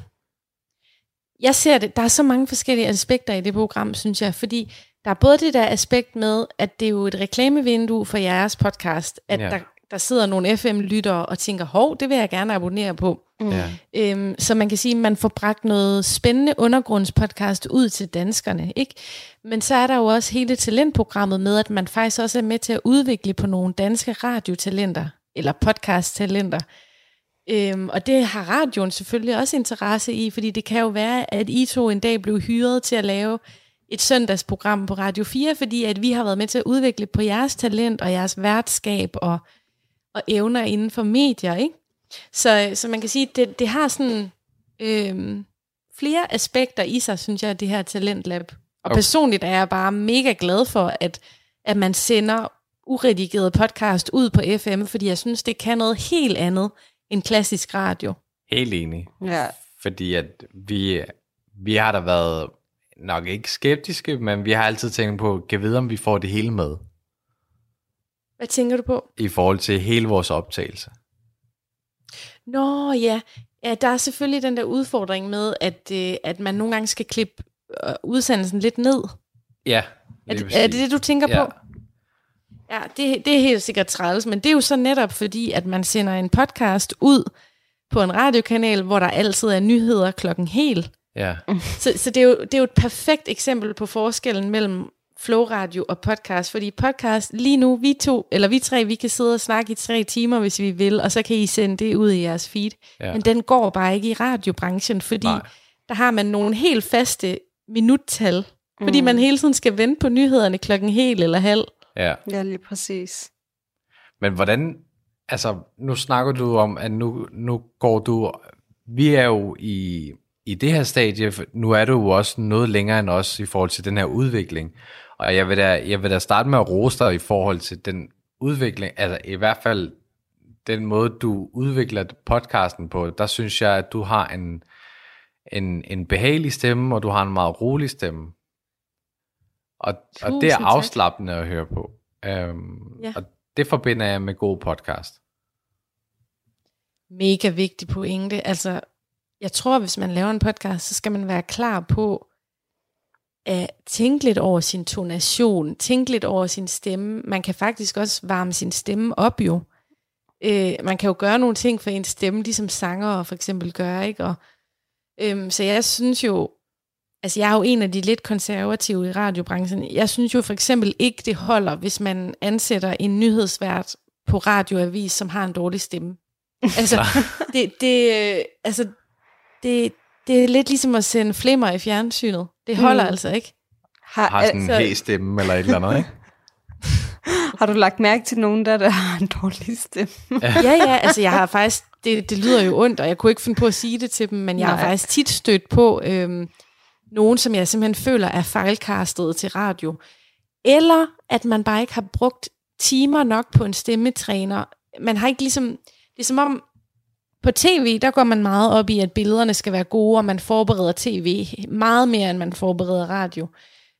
Jeg ser det, der er så mange forskellige aspekter i det program, synes jeg, fordi der er både det der aspekt med, at det er jo et reklamevindue for jeres podcast, at der sidder nogle FM-lyttere og tænker, hov, det vil jeg gerne abonnere på. Ja. Så man kan sige, at man får bragt noget spændende undergrundspodcast ud til danskerne, ikke? Men så er der jo også hele talentprogrammet med, at man faktisk også er med til at udvikle på nogle danske radiotalenter, eller podcasttalenter. Og det har radioen selvfølgelig også interesse i, fordi det kan jo være, at I to en dag blev hyret til at lave et søndagsprogram på Radio 4, fordi at vi har været med til at udvikle på jeres talent og jeres værtskab og evner inden for medier, ikke? Så man kan sige, at det har sådan flere aspekter i sig, synes jeg, det her Talentlab. Og personligt er jeg bare mega glad for, at man sender uredigeret podcast ud på FM, fordi jeg synes, det kan noget helt andet end klassisk radio. Helt enig. Ja. Fordi at vi har da været nok ikke skeptiske, men vi har altid tænkt på, kan vide, om vi får det hele med. Hvad tænker du på? I forhold til hele vores optagelse. Nå ja, der er selvfølgelig den der udfordring med, at man nogle gange skal klippe udsendelsen lidt ned. Ja. Er det det, du tænker på? Ja, det er helt sikkert træls, men det er jo så netop fordi, at man sender en podcast ud på en radiokanal, hvor der altid er nyheder klokken hel. Ja. Så det er jo et perfekt eksempel på forskellen mellem Flow Radio og podcast, fordi podcast lige nu, vi tre, vi kan sidde og snakke i 3 timer, hvis vi vil, og så kan I sende det ud i jeres feed. Ja. Men den går bare ikke i radiobranchen, fordi der har man nogle helt faste minuttal, fordi man hele tiden skal vente på nyhederne klokken hel eller halv. Ja, ja, lige præcis. Men hvordan, altså nu snakker du om, at nu går du, vi er jo i det her stadie, nu er du jo også noget længere end os i forhold til den her udvikling. Og jeg vil da starte med at rose dig i forhold til den udvikling, altså i hvert fald den måde, du udvikler podcasten på. Der synes jeg, at du har en behagelig stemme, og du har en meget rolig stemme. Og det er afslappende at høre på. Og det forbinder jeg med god podcast. Mega vigtig pointe. Altså, jeg tror, hvis man laver en podcast, så skal man være klar på at tænke lidt over sin tonation, tænke lidt over sin stemme. Man kan faktisk også varme sin stemme op jo. Man kan jo gøre nogle ting for ens stemme, ligesom sangere for eksempel gør, ikke? Og Så jeg synes jo, altså jeg er jo en af de lidt konservative i radiobranchen. Jeg synes jo for eksempel ikke, det holder, hvis man ansætter en nyhedsvært på radioavis, som har en dårlig stemme. Altså, det er lidt ligesom at sende flimmer i fjernsynet. Det holder altså ikke. Har sådan en hæstemme eller et eller andet, ikke? Har du lagt mærke til nogen, der har en dårlig stemme? ja, altså jeg har faktisk, det lyder jo ondt, og jeg kunne ikke finde på at sige det til dem, men jeg har faktisk tit stødt på nogen, som jeg simpelthen føler er fejlkastet til radio. Eller at man bare ikke har brugt timer nok på en stemmetræner. Man har ikke ligesom, det er som om, på tv, der går man meget op i, at billederne skal være gode, og man forbereder tv meget mere, end man forbereder radio.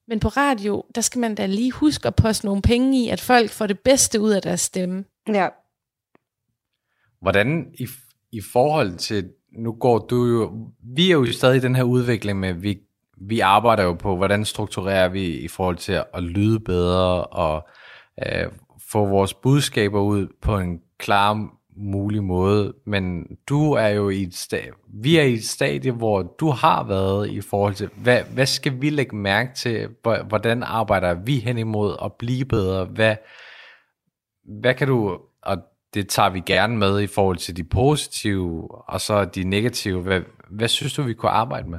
Men på radio, der skal man da lige huske at poste nogle penge i, at folk får det bedste ud af deres stemme. Ja. Hvordan i forhold til, nu går du jo, vi er jo stadig i den her udvikling med, vi arbejder jo på, hvordan strukturerer vi i forhold til at lyde bedre, og få vores budskaber ud på en klar mulig måde, men du er jo i et stadie, vi er i et stadie, hvor du har været i forhold til, hvad skal vi lægge mærke til, hvordan arbejder vi hen imod at blive bedre, hvad kan du, og det tager vi gerne med i forhold til de positive, og så de negative, hvad synes du, vi kunne arbejde med?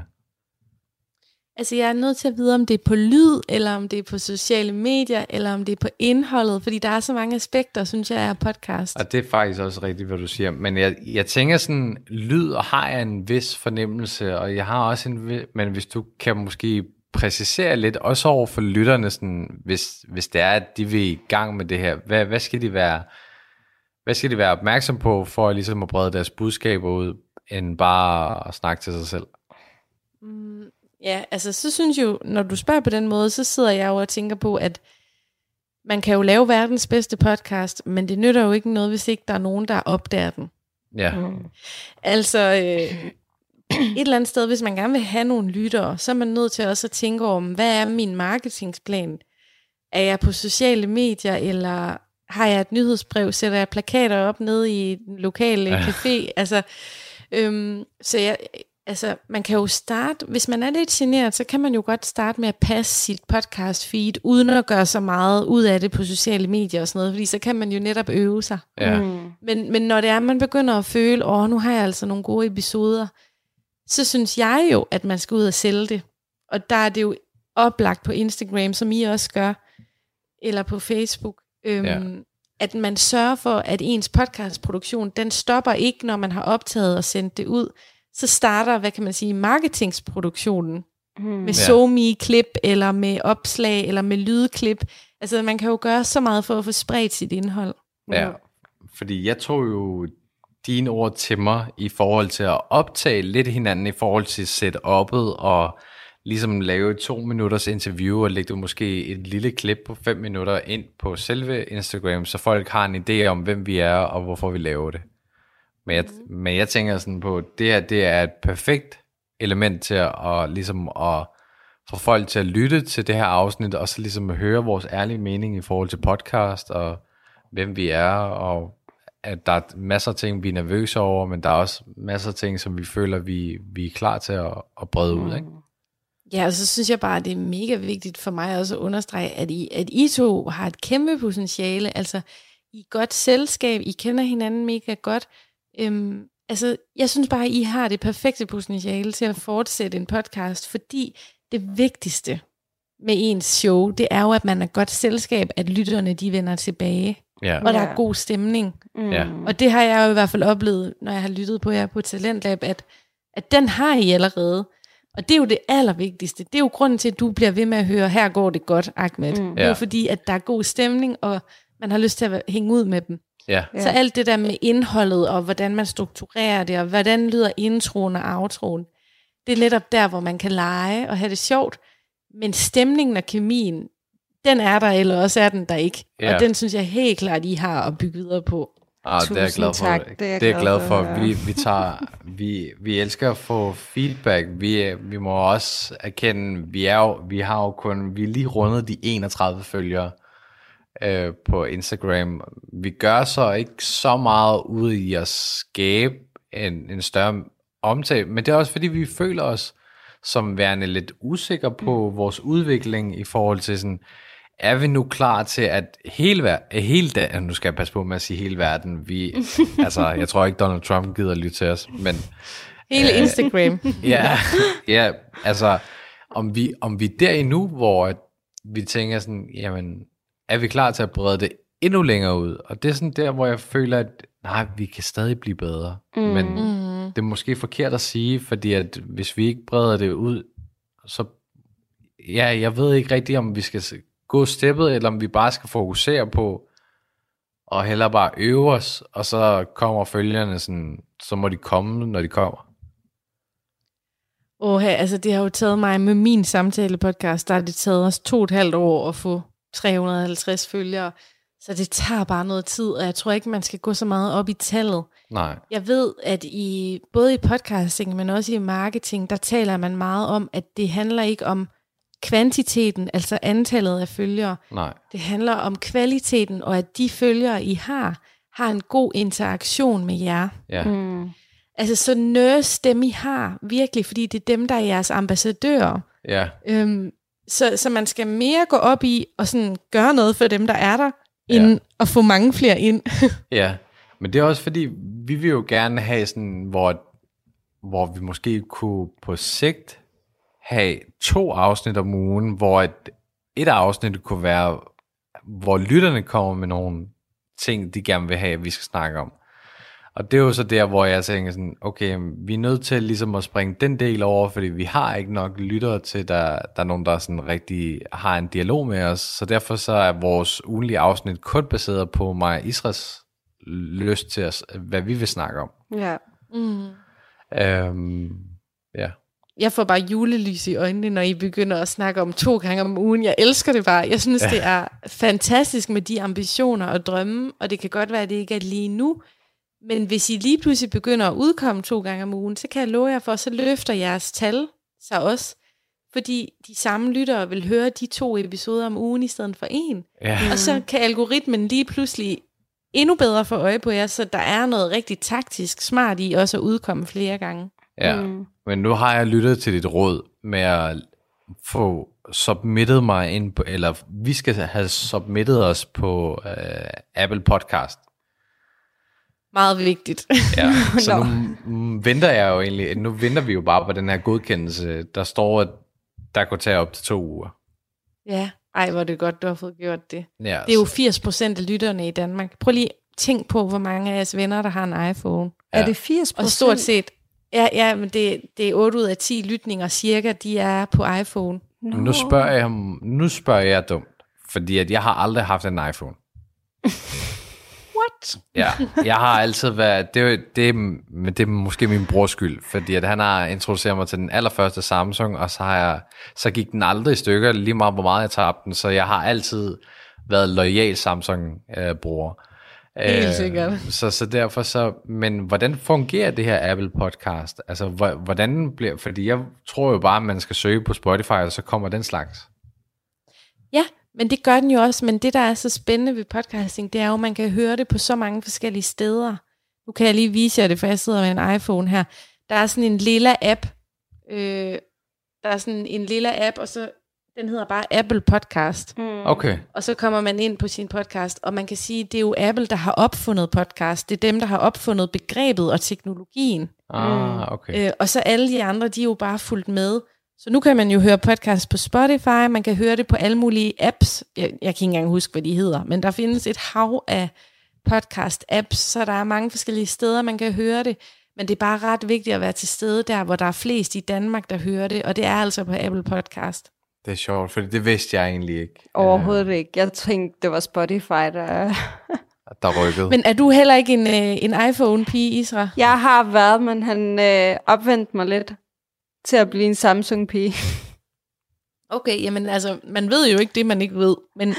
Altså jeg er nødt til at vide, om det er på lyd, eller om det er på sociale medier, eller om det er på indholdet, fordi der er så mange aspekter, synes jeg, af podcast. Og det er faktisk også rigtigt, hvad du siger, men jeg tænker sådan, lyd har jeg en vis fornemmelse, og jeg har også men hvis du kan måske præcisere lidt, også over for lytterne, sådan, hvis det er, at de vil i gang med det her, hvad skal de være opmærksom på, for ligesom at brede deres budskaber ud, end bare at snakke til sig selv? Ja, altså så synes jeg jo, når du spørger på den måde, så sidder jeg jo og tænker på, at man kan jo lave verdens bedste podcast, men det nytter jo ikke noget, hvis ikke der er nogen, der opdager den. Ja. Altså et eller andet sted, hvis man gerne vil have nogle lyttere, så er man nødt til også at tænke om, hvad er min marketingsplan? Er jeg på sociale medier, eller har jeg et nyhedsbrev? Sætter jeg plakater op nede i den lokale café? Altså, Altså, man kan jo starte, hvis man er lidt generet, så kan man jo godt starte med at passe sit podcast feed, uden at gøre så meget ud af det på sociale medier og sådan noget, fordi så kan man jo netop øve sig. Ja. Men når det er, man begynder at føle, nu har jeg altså nogle gode episoder, så synes jeg jo, at man skal ud og sælge det. Og der er det jo oplagt på Instagram, som I også gør, eller på Facebook, at man sørger for, at ens podcastproduktion, den stopper ikke, når man har optaget og sendt det ud. Så starter, hvad kan man sige, marketingsproduktionen med SoMe-klip, eller med opslag, eller med lydklip. Altså, man kan jo gøre så meget for at få spredt sit indhold. Ja, fordi jeg tog jo dine ord til mig i forhold til at optage lidt hinanden i forhold til setup'et, og ligesom lave 2 minutters interview, og lægge du måske et lille klip på 5 minutter ind på selve Instagram, så folk har en idé om, hvem vi er, og hvorfor vi laver det. Men jeg tænker sådan på, det her, det er et perfekt element til at ligesom at få folk til at lytte til det her afsnit, og så ligesom at høre vores ærlige mening i forhold til podcast, og hvem vi er, og at der er masser af ting, vi er nervøse over, men der er også masser af ting, som vi føler, vi er klar til at brede ud, ikke? Ja, og så synes jeg bare, det er mega vigtigt for mig også at understrege, at I to har et kæmpe potentiale, altså I er godt selskab, I kender hinanden mega godt. Altså, jeg synes bare, at I har det perfekte potentiale til at fortsætte en podcast, fordi det vigtigste med ens show, det er jo, at man er godt selskab, at lytterne, de vender tilbage, og der er god stemning. Og det har jeg jo i hvert fald oplevet, når jeg har lyttet på jer på Talentlab, at den har I allerede. Og det er jo det allervigtigste. Det er jo grunden til, at du bliver ved med at høre, her går det godt, Ahmed. Det er jo fordi, at der er god stemning, og man har lyst til at hænge ud med dem. Ja. Så alt det der med indholdet, og hvordan man strukturerer det, og hvordan lyder introen og outroen, det er netop der, hvor man kan lege og have det sjovt, men stemningen og kemien, den er der, eller også er den der ikke. Og den synes jeg helt klart, I har at bygge videre på. Tusind tak. Det er jeg glad for. Vi elsker at få feedback. Vi må også erkende, vi er lige rundet de 31 følgere på Instagram. Vi gør så ikke så meget ud i at skabe en større omtale, men det er også fordi, vi føler os som værende lidt usikre på vores udvikling i forhold til sådan, er vi nu klar til, at hele nu skal jeg passe på med at sige hele verden, vi, altså jeg tror ikke Donald Trump gider lytte til os, men hele Instagram. Ja, altså om vi der endnu, hvor vi tænker sådan, jamen er vi klar til at brede det endnu længere ud, og det er sådan der, hvor jeg føler, at nej, vi kan stadig blive bedre, men det er måske forkert at sige, fordi at hvis vi ikke breder det ud, så ja, jeg ved ikke rigtigt, om vi skal gå steppet, eller om vi bare skal fokusere på og hellere bare øve os, og så kommer følgerne sådan, så må de komme, når de kommer. Altså det har jo taget mig med min samtale-podcast, der har det taget os 2,5 år at få 350 følgere, så det tager bare noget tid, og jeg tror ikke, man skal gå så meget op i tallet. Nej. Jeg ved, at både i podcasting, men også i marketing, der taler man meget om, at det handler ikke om kvantiteten, altså antallet af følgere. Nej. Det handler om kvaliteten, og at de følgere, I har en god interaktion med jer. Ja. Altså, så nurse dem, I har, virkelig, fordi det er dem, der er jeres ambassadører. Ja. Så man skal mere gå op i og sådan gøre noget for dem, der er der, end at få mange flere ind. Ja, men det er også fordi, vi vil jo gerne have sådan, hvor vi måske kunne på sigt have 2 afsnit om ugen, hvor et afsnit kunne være, hvor lytterne kommer med nogle ting, de gerne vil have, at vi skal snakke om. Og det er jo så der, hvor jeg tænker sådan, okay, vi er nødt til ligesom at springe den del over, fordi vi har ikke nok lyttere til, der er nogen, der sådan rigtig har en dialog med os. Så derfor så er vores ugenlige afsnit kun baseret på mig og Isras lyst til os, hvad vi vil snakke om. Ja. Ja. Jeg får bare julelys i øjnene, når I begynder at snakke om 2 gange om ugen. Jeg elsker det bare. Jeg synes, det er fantastisk med de ambitioner og drømme, og det kan godt være, at det ikke er lige nu. Men hvis I lige pludselig begynder at udkomme 2 gange om ugen, så kan jeg love jer for, så løfter jeres tal sig også. Fordi de samme lyttere vil høre de 2 episoder om ugen i stedet for 1. Ja. Og så kan algoritmen lige pludselig endnu bedre få øje på jer, så der er noget rigtig taktisk smart i også at udkomme flere gange. Ja, men nu har jeg lyttet til dit råd med at få submittet mig ind på, eller vi skal have submittet os på Apple Podcast. Meget vigtigt. Ja, så nu venter jeg jo egentlig, nu venter vi jo bare på den her godkendelse, der står, at der kunne tage op til 2 uger. Ja, ej hvor er det godt, du har fået gjort det. Ja, det er jo 80% af lytterne i Danmark. Prøv lige tænk på, hvor mange af jeres venner, der har en iPhone. Ja. Er det 80%? Og stort set, ja, men det er 8 ud af 10 lytninger cirka, de er på iPhone. No. Nu spørger jeg dumt, fordi at jeg har aldrig haft en iPhone. Ja, jeg har altid været, men det er måske min brors skyld, fordi at han har introduceret mig til den allerførste Samsung, og så gik den aldrig i stykker, lige meget hvor meget jeg tabte den, så jeg har altid været loyal Samsung-bruger. Helt sikkert. Så derfor så, men hvordan fungerer det her Apple Podcast? Altså, hvordan bliver, fordi jeg tror jo bare, at man skal søge på Spotify, og så kommer den slags. Ja, men det gør den jo også, men det der er så spændende ved podcasting, det er jo, at man kan høre det på så mange forskellige steder. Nu kan jeg lige vise jer det, for jeg sidder med en iPhone her. Der er sådan en lilla app, og så den hedder bare Apple Podcast. Okay. Og så kommer man ind på sin podcast, og man kan sige, det er jo Apple, der har opfundet podcast. Det er dem, der har opfundet begrebet og teknologien. Ah, okay. Og så alle de andre, de er jo bare fulgt med. Så nu kan man jo høre podcast på Spotify, man kan høre det på alle mulige apps. Jeg kan ikke engang huske, hvad de hedder, men der findes et hav af podcast-apps, så der er mange forskellige steder, man kan høre det. Men det er bare ret vigtigt at være til stede der, hvor der er flest i Danmark, der hører det, og det er altså på Apple Podcast. Det er sjovt, for det vidste jeg egentlig ikke. Overhovedet ikke. Jeg tænkte, det var Spotify, der rykkede. Men er du heller ikke en iPhone-pige, Isra? Jeg har været, men han opvendte mig lidt til at blive en Samsung-pige. Okay, jamen altså, man ved jo ikke det, man ikke ved, men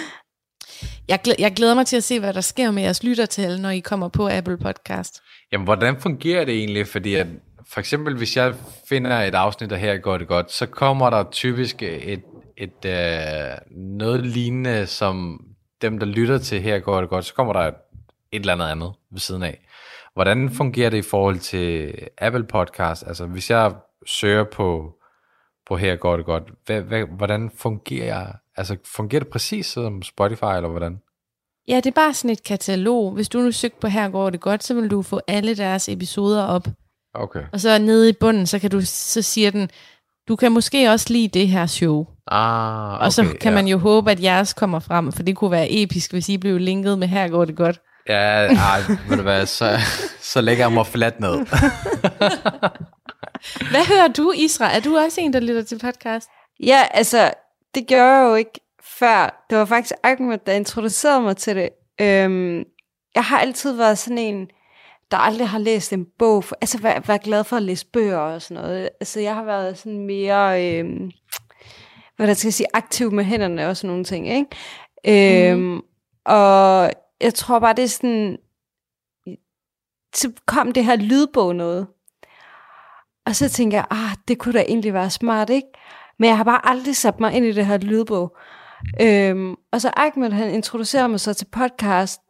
jeg glæder mig til at se, hvad der sker med jeres lyttertal, når I kommer på Apple Podcast. Jamen, hvordan fungerer det egentlig? Fordi at, for eksempel, hvis jeg finder et afsnit, der her går det godt, så kommer der typisk noget lignende, som dem, der lytter til her går det godt, så kommer der et eller andet ved siden af. Hvordan fungerer det i forhold til Apple Podcast? Altså, hvis jeg søger på her går det godt, hvordan fungerer jeg? Altså, fungerer det præcis som Spotify, eller hvordan? Ja, det er bare sådan et katalog. Hvis du nu søgte på her går det godt, så vil du få alle deres episoder op. Okay. Og så nede i bunden, så siger den, du kan måske også lide det her show. Ah, okay, og så kan man jo håbe, at jeres kommer frem, for det kunne være episk, hvis I blev linket med her går det godt. Ja, ved du hvad, så lægger jeg mig fladt ned. Hvad hører du, Isra? Er du også en, der lytter til podcast? Ja, altså, det gjorde jeg jo ikke før. Det var faktisk Ahmed, der introducerede mig til det. Jeg har altid været sådan en, der aldrig har læst en bog. Altså, jeg var glad for at læse bøger og sådan noget. Altså, jeg har været sådan mere, aktiv med hænderne og sådan nogle ting, ikke? Og jeg tror bare, det er sådan, så kom det her lydbog noget. Og så tænkte jeg, det kunne da egentlig være smart, ikke? Men jeg har bare aldrig sat mig ind i det her lydbog. Og så Ahmed, han introducerede mig så til podcast.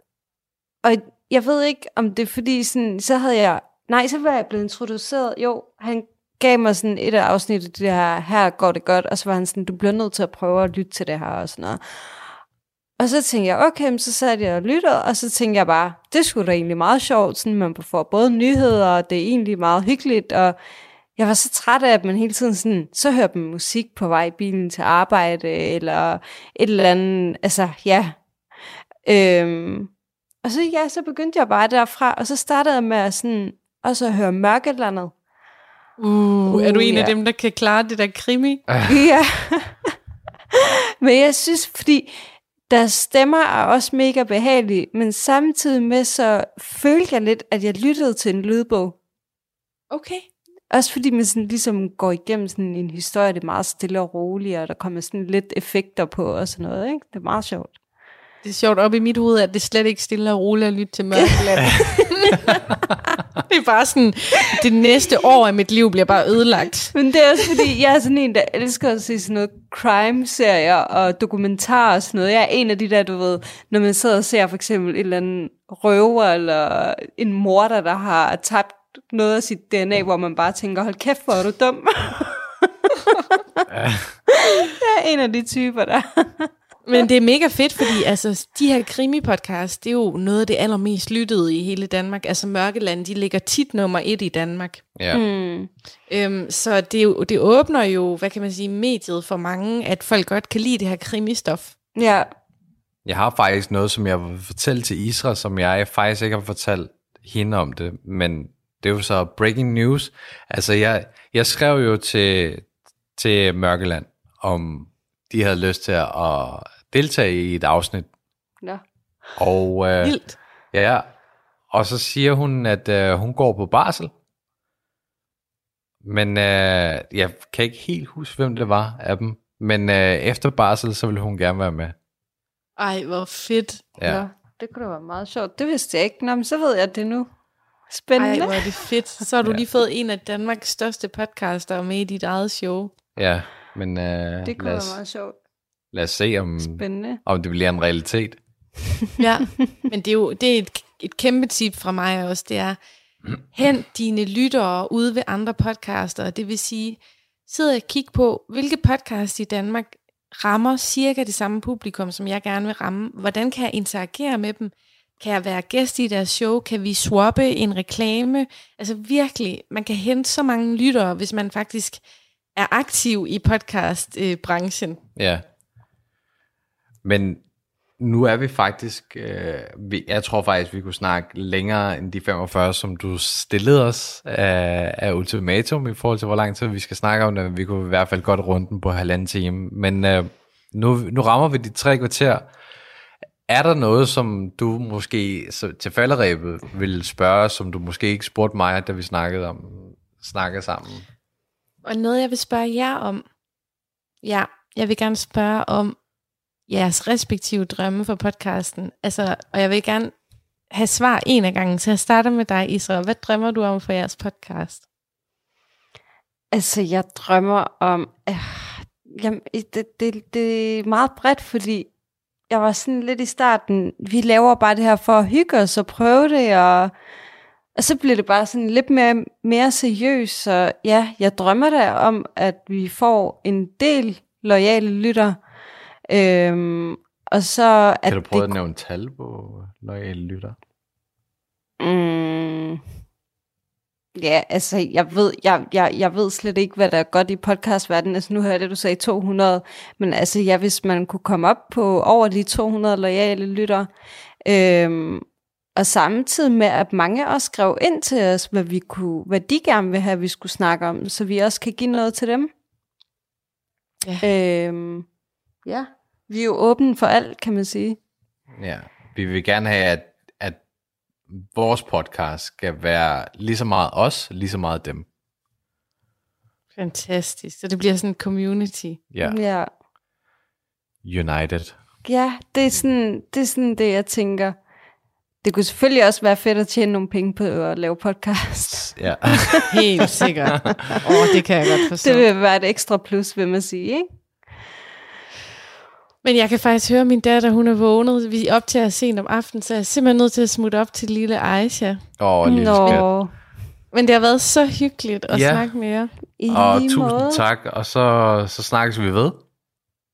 Og jeg ved ikke, om det er fordi, sådan, så var jeg blevet introduceret. Jo, han gav mig sådan et afsnit af det her går det godt. Og så var han sådan, du bliver nødt til at prøve at lytte til det her og sådan noget. Og så tænkte jeg, okay, så sad jeg og lyttede, og så tænkte jeg bare, det skulle da egentlig meget sjovt, sådan man får både nyheder, og det er egentlig meget hyggeligt, og jeg var så træt af, at man hele tiden sådan, så hørte man musik på vej i bilen til arbejde, eller et eller andet, altså ja. Og så ja, så begyndte jeg bare derfra, og så startede jeg med sådan, også at høre Mørkelandet. Er du en af dem, der kan klare det der krimi? Ja. Men jeg synes, fordi der stemmer er også mega behagelige, men samtidig med, så følte jeg lidt, at jeg lyttede til en lydbog. Okay. Også fordi man sådan ligesom går igennem sådan en historie, det er meget stille og roligt, og der kommer sådan lidt effekter på og sådan noget, ikke? Det er meget sjovt. Det er sjovt op i mit hoved, at det slet ikke stille og roligt at lytte til Mørkeland. Det er bare sådan, det næste år af mit liv bliver bare ødelagt. Men det er også fordi, jeg er sådan en, der elsker at se sådan noget crime-serier og dokumentarer og sådan noget. Jeg er en af de der, du ved, når man sidder og ser for eksempel et eller andet røver eller en morder, der har tabt noget af sit DNA, hvor man bare tænker, hold kæft, hvor er du dum. Jeg er en af de typer der. Men det er mega fedt, fordi altså, de her krimi-podcasts, det er jo noget af det allermest lyttede i hele Danmark. Altså Mørkeland, de ligger tit nummer 1 i Danmark. Yeah. Så det åbner jo, hvad kan man sige, mediet for mange, at folk godt kan lide det her krimistof. Ja. Yeah. Jeg har faktisk noget, som jeg vil fortælle til Isra, som jeg faktisk ikke har fortalt hende om det, men det er jo så breaking news. Altså jeg skrev jo til Mørkeland om de havde lyst til at deltage i et afsnit. Ja. Og ja. Og så siger hun, at hun går på barsel. Men jeg kan ikke helt huske, hvem det var af dem. Men efter barsel, så ville hun gerne være med. Ej, hvor fedt. Ja. Ja, det kunne da være meget sjovt. Det vidste jeg ikke. Nå, men så ved jeg det nu. Spændende. Ej, hvor er det fedt. Så har du lige fået en af Danmarks største podcaster med i dit eget show. Ja, men det kunne være meget sjovt. Lad os se, om det bliver en realitet. Ja, men det er et kæmpe tip fra mig også, det er, hent dine lyttere ude ved andre podcaster, det vil sige, sidder og kig på, hvilke podcasts i Danmark rammer cirka det samme publikum, som jeg gerne vil ramme. Hvordan kan jeg interagere med dem? Kan jeg være gæst i deres show? Kan vi swappe en reklame? Altså virkelig, man kan hente så mange lyttere, hvis man faktisk er aktiv i podcastbranchen. Ja. Men nu er vi faktisk, jeg tror faktisk, vi kunne snakke længere end de 45, som du stillede os af ultimatum i forhold til, hvor lang tid vi skal snakke om det. Vi kunne i hvert fald godt runde den på 1,5 time. Men nu rammer vi de 3 kvarter. Er der noget, som du måske til falderæbet vil spørge, som du måske ikke spurgte mig, da vi snakkede sammen? Og noget, jeg vil spørge jer om. Ja, jeg vil gerne spørge om jeres respektive drømme for podcasten. Altså, og jeg vil gerne have svar en af gangen. Så jeg starter med dig, Isra. Hvad drømmer du om for jeres podcast? Altså, jeg drømmer om... jamen, det er meget bredt, fordi jeg var sådan lidt i starten... Vi laver bare det her for at hygge os og prøve det, og... Og så bliver det bare sådan lidt mere seriøst, så ja, jeg drømmer da om, at vi får en del loyale lytter. Og så, at kan du prøve at nævne tal på loyale lytter? Ja, altså jeg ved slet ikke, hvad der er godt i podcastverdenen. Altså nu hørte jeg, du sagde 200, men altså ja, hvis man kunne komme op på over de 200 loyale lytter, og samtidig med, at mange også skrev ind til os, hvad de gerne vil have, vi skulle snakke om, så vi også kan give noget til dem. Ja. Ja, vi er jo åbne for alt, kan man sige. Ja, vi vil gerne have, at vores podcast skal være lige så meget os, lige så meget dem. Fantastisk. Så det bliver sådan en community. Ja. Ja. United. Ja, det er sådan det, jeg tænker. Det kunne selvfølgelig også være fedt at tjene nogle penge på at lave podcast. Ja. Helt sikkert. Det kan jeg godt forstå. Det vil være et ekstra plus, vil man sige, ikke? Men jeg kan faktisk høre, min datter, hun er vågnet. Vi optager sent om aftenen, så jeg er simpelthen nødt til at smutte op til lille Aisha. Lille skat. Men det har været så hyggeligt at snakke med jer. Og tusind tak, og så snakkes vi ved.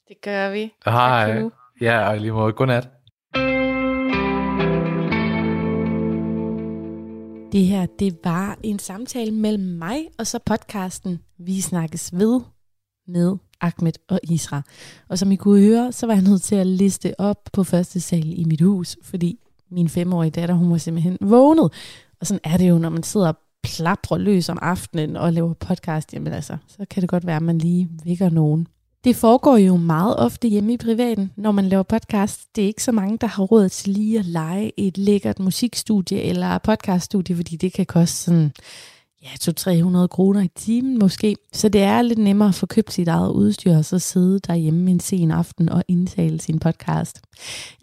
Det gør vi. Hej. Ja, og i lige måde. Godnat. Det her, det var en samtale mellem mig og så podcasten Vi Snakkes Ved med Ahmed og Isra. Og som I kunne høre, så var jeg nødt til at liste op på første sal i mit hus, fordi min 5-årige datter, hun var simpelthen vågnet. Og sådan er det jo, når man sidder og plaprer løs om aftenen og laver podcast, jamen altså, så kan det godt være, at man lige vækker nogen. Det foregår jo meget ofte hjemme i privaten, når man laver podcast. Det er ikke så mange, der har råd til lige at lege et lækkert musikstudie eller podcaststudie, fordi det kan koste sådan 200-300 kroner i timen måske. Så det er lidt nemmere at få købt sit eget udstyr og så sidde derhjemme en sen aften og indtale sin podcast.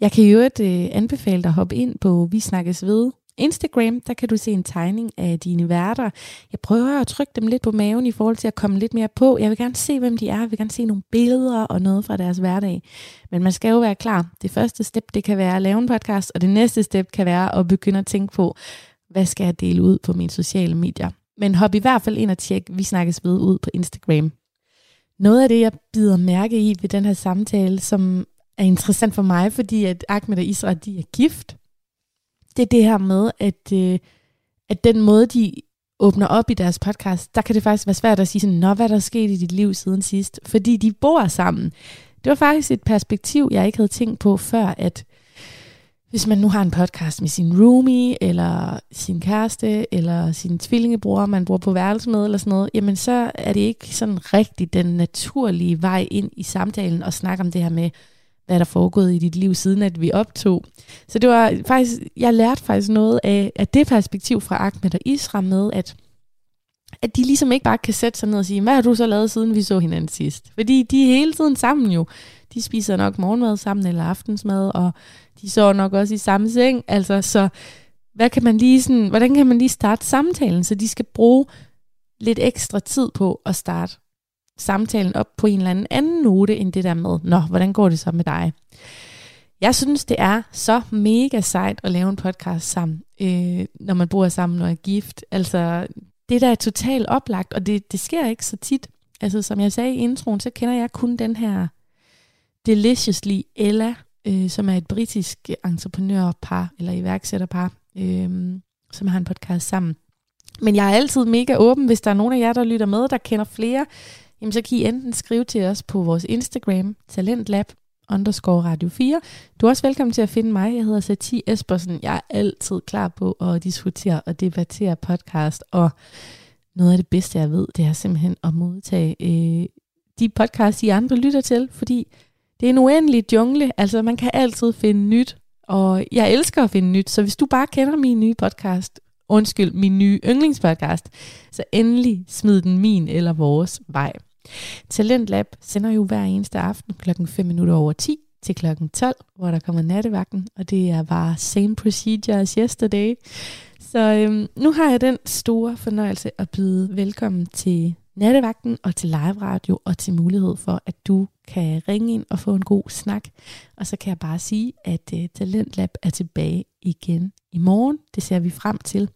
Jeg kan jo anbefale dig at hoppe ind på Vi Snakkes Ved Instagram, der kan du se en tegning af dine værter. Jeg prøver at trykke dem lidt på maven i forhold til at komme lidt mere på. Jeg vil gerne se, hvem de er. Jeg vil gerne se nogle billeder og noget fra deres hverdag. Men man skal jo være klar. Det første step, det kan være at lave en podcast, og det næste step kan være at begynde at tænke på, hvad skal jeg dele ud på mine sociale medier. Men hop i hvert fald ind og tjek Vi Snakkes Ved ud på Instagram. Noget af det, jeg bider mærke i ved den her samtale, som er interessant for mig, fordi at Ahmed og Isra, de er gift. Det er det her med, at den måde, de åbner op i deres podcast, der kan det faktisk være svært at sige sådan, hvad der skete i dit liv siden sidst, fordi de bor sammen. Det var faktisk et perspektiv, jeg ikke havde tænkt på før, at hvis man nu har en podcast med sin roomie, eller sin kæreste, eller sin tvillingebror, man bor på værelse med, eller sådan noget, jamen så er det ikke sådan rigtig den naturlige vej ind i samtalen og snakke om det her med, hvad der foregået i dit liv, siden at vi optog. Så det var faktisk, jeg lærte faktisk noget af det perspektiv fra Ahmed og Isra med, at de ligesom ikke bare kan sætte sig ned og sige, hvad har du så lavet, siden vi så hinanden sidst? Fordi de er hele tiden sammen jo. De spiser nok morgenmad sammen eller aftensmad, og de sover nok også i samme seng. Altså, så hvordan kan man lige starte samtalen? Så de skal bruge lidt ekstra tid på at starte samtalen op på en eller anden note, end det der med, hvordan går det så med dig? Jeg synes, det er så mega sejt at lave en podcast sammen, når man bor sammen og er gift. Altså, det der er totalt oplagt, og det sker ikke så tit. Altså, som jeg sagde i introen, så kender jeg kun den her Deliciously Ella, som er et britisk entreprenørpar, eller iværksætterpar, som har en podcast sammen. Men jeg er altid mega åben, hvis der er nogen af jer, der lytter med, der kender flere. Jamen, så kan I enten skrive til os på vores Instagram, Talentlab_Radio4. Du er også velkommen til at finde mig. Jeg hedder Satie Espersen. Jeg er altid klar på at diskutere og debattere podcast. Og noget af det bedste, jeg ved, det er simpelthen at modtage de podcasts, I andre lytter til. Fordi det er en uendelig jungle. Altså, man kan altid finde nyt. Og jeg elsker at finde nyt. Så hvis du bare kender min nye podcast... min nye yndlingspodcast, så endelig smid den min eller vores vej. Talentlab sender jo hver eneste aften 9:05 til 12:00, hvor der kommer nattevagten, og det er bare same procedure as yesterday. Så nu har jeg den store fornøjelse at byde velkommen til nattevagten og til live radio og til mulighed for, at du kan ringe ind og få en god snak. Og så kan jeg bare sige, at Talentlab er tilbage igen i morgen. Det ser vi frem til.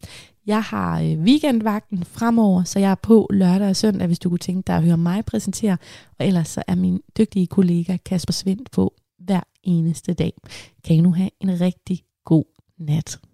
Jeg har weekendvagten fremover, så jeg er på lørdag og søndag, hvis du kunne tænke dig at høre mig præsentere. Og ellers så er min dygtige kollega Kasper Svend på hver eneste dag. Kan I nu have en rigtig god nat.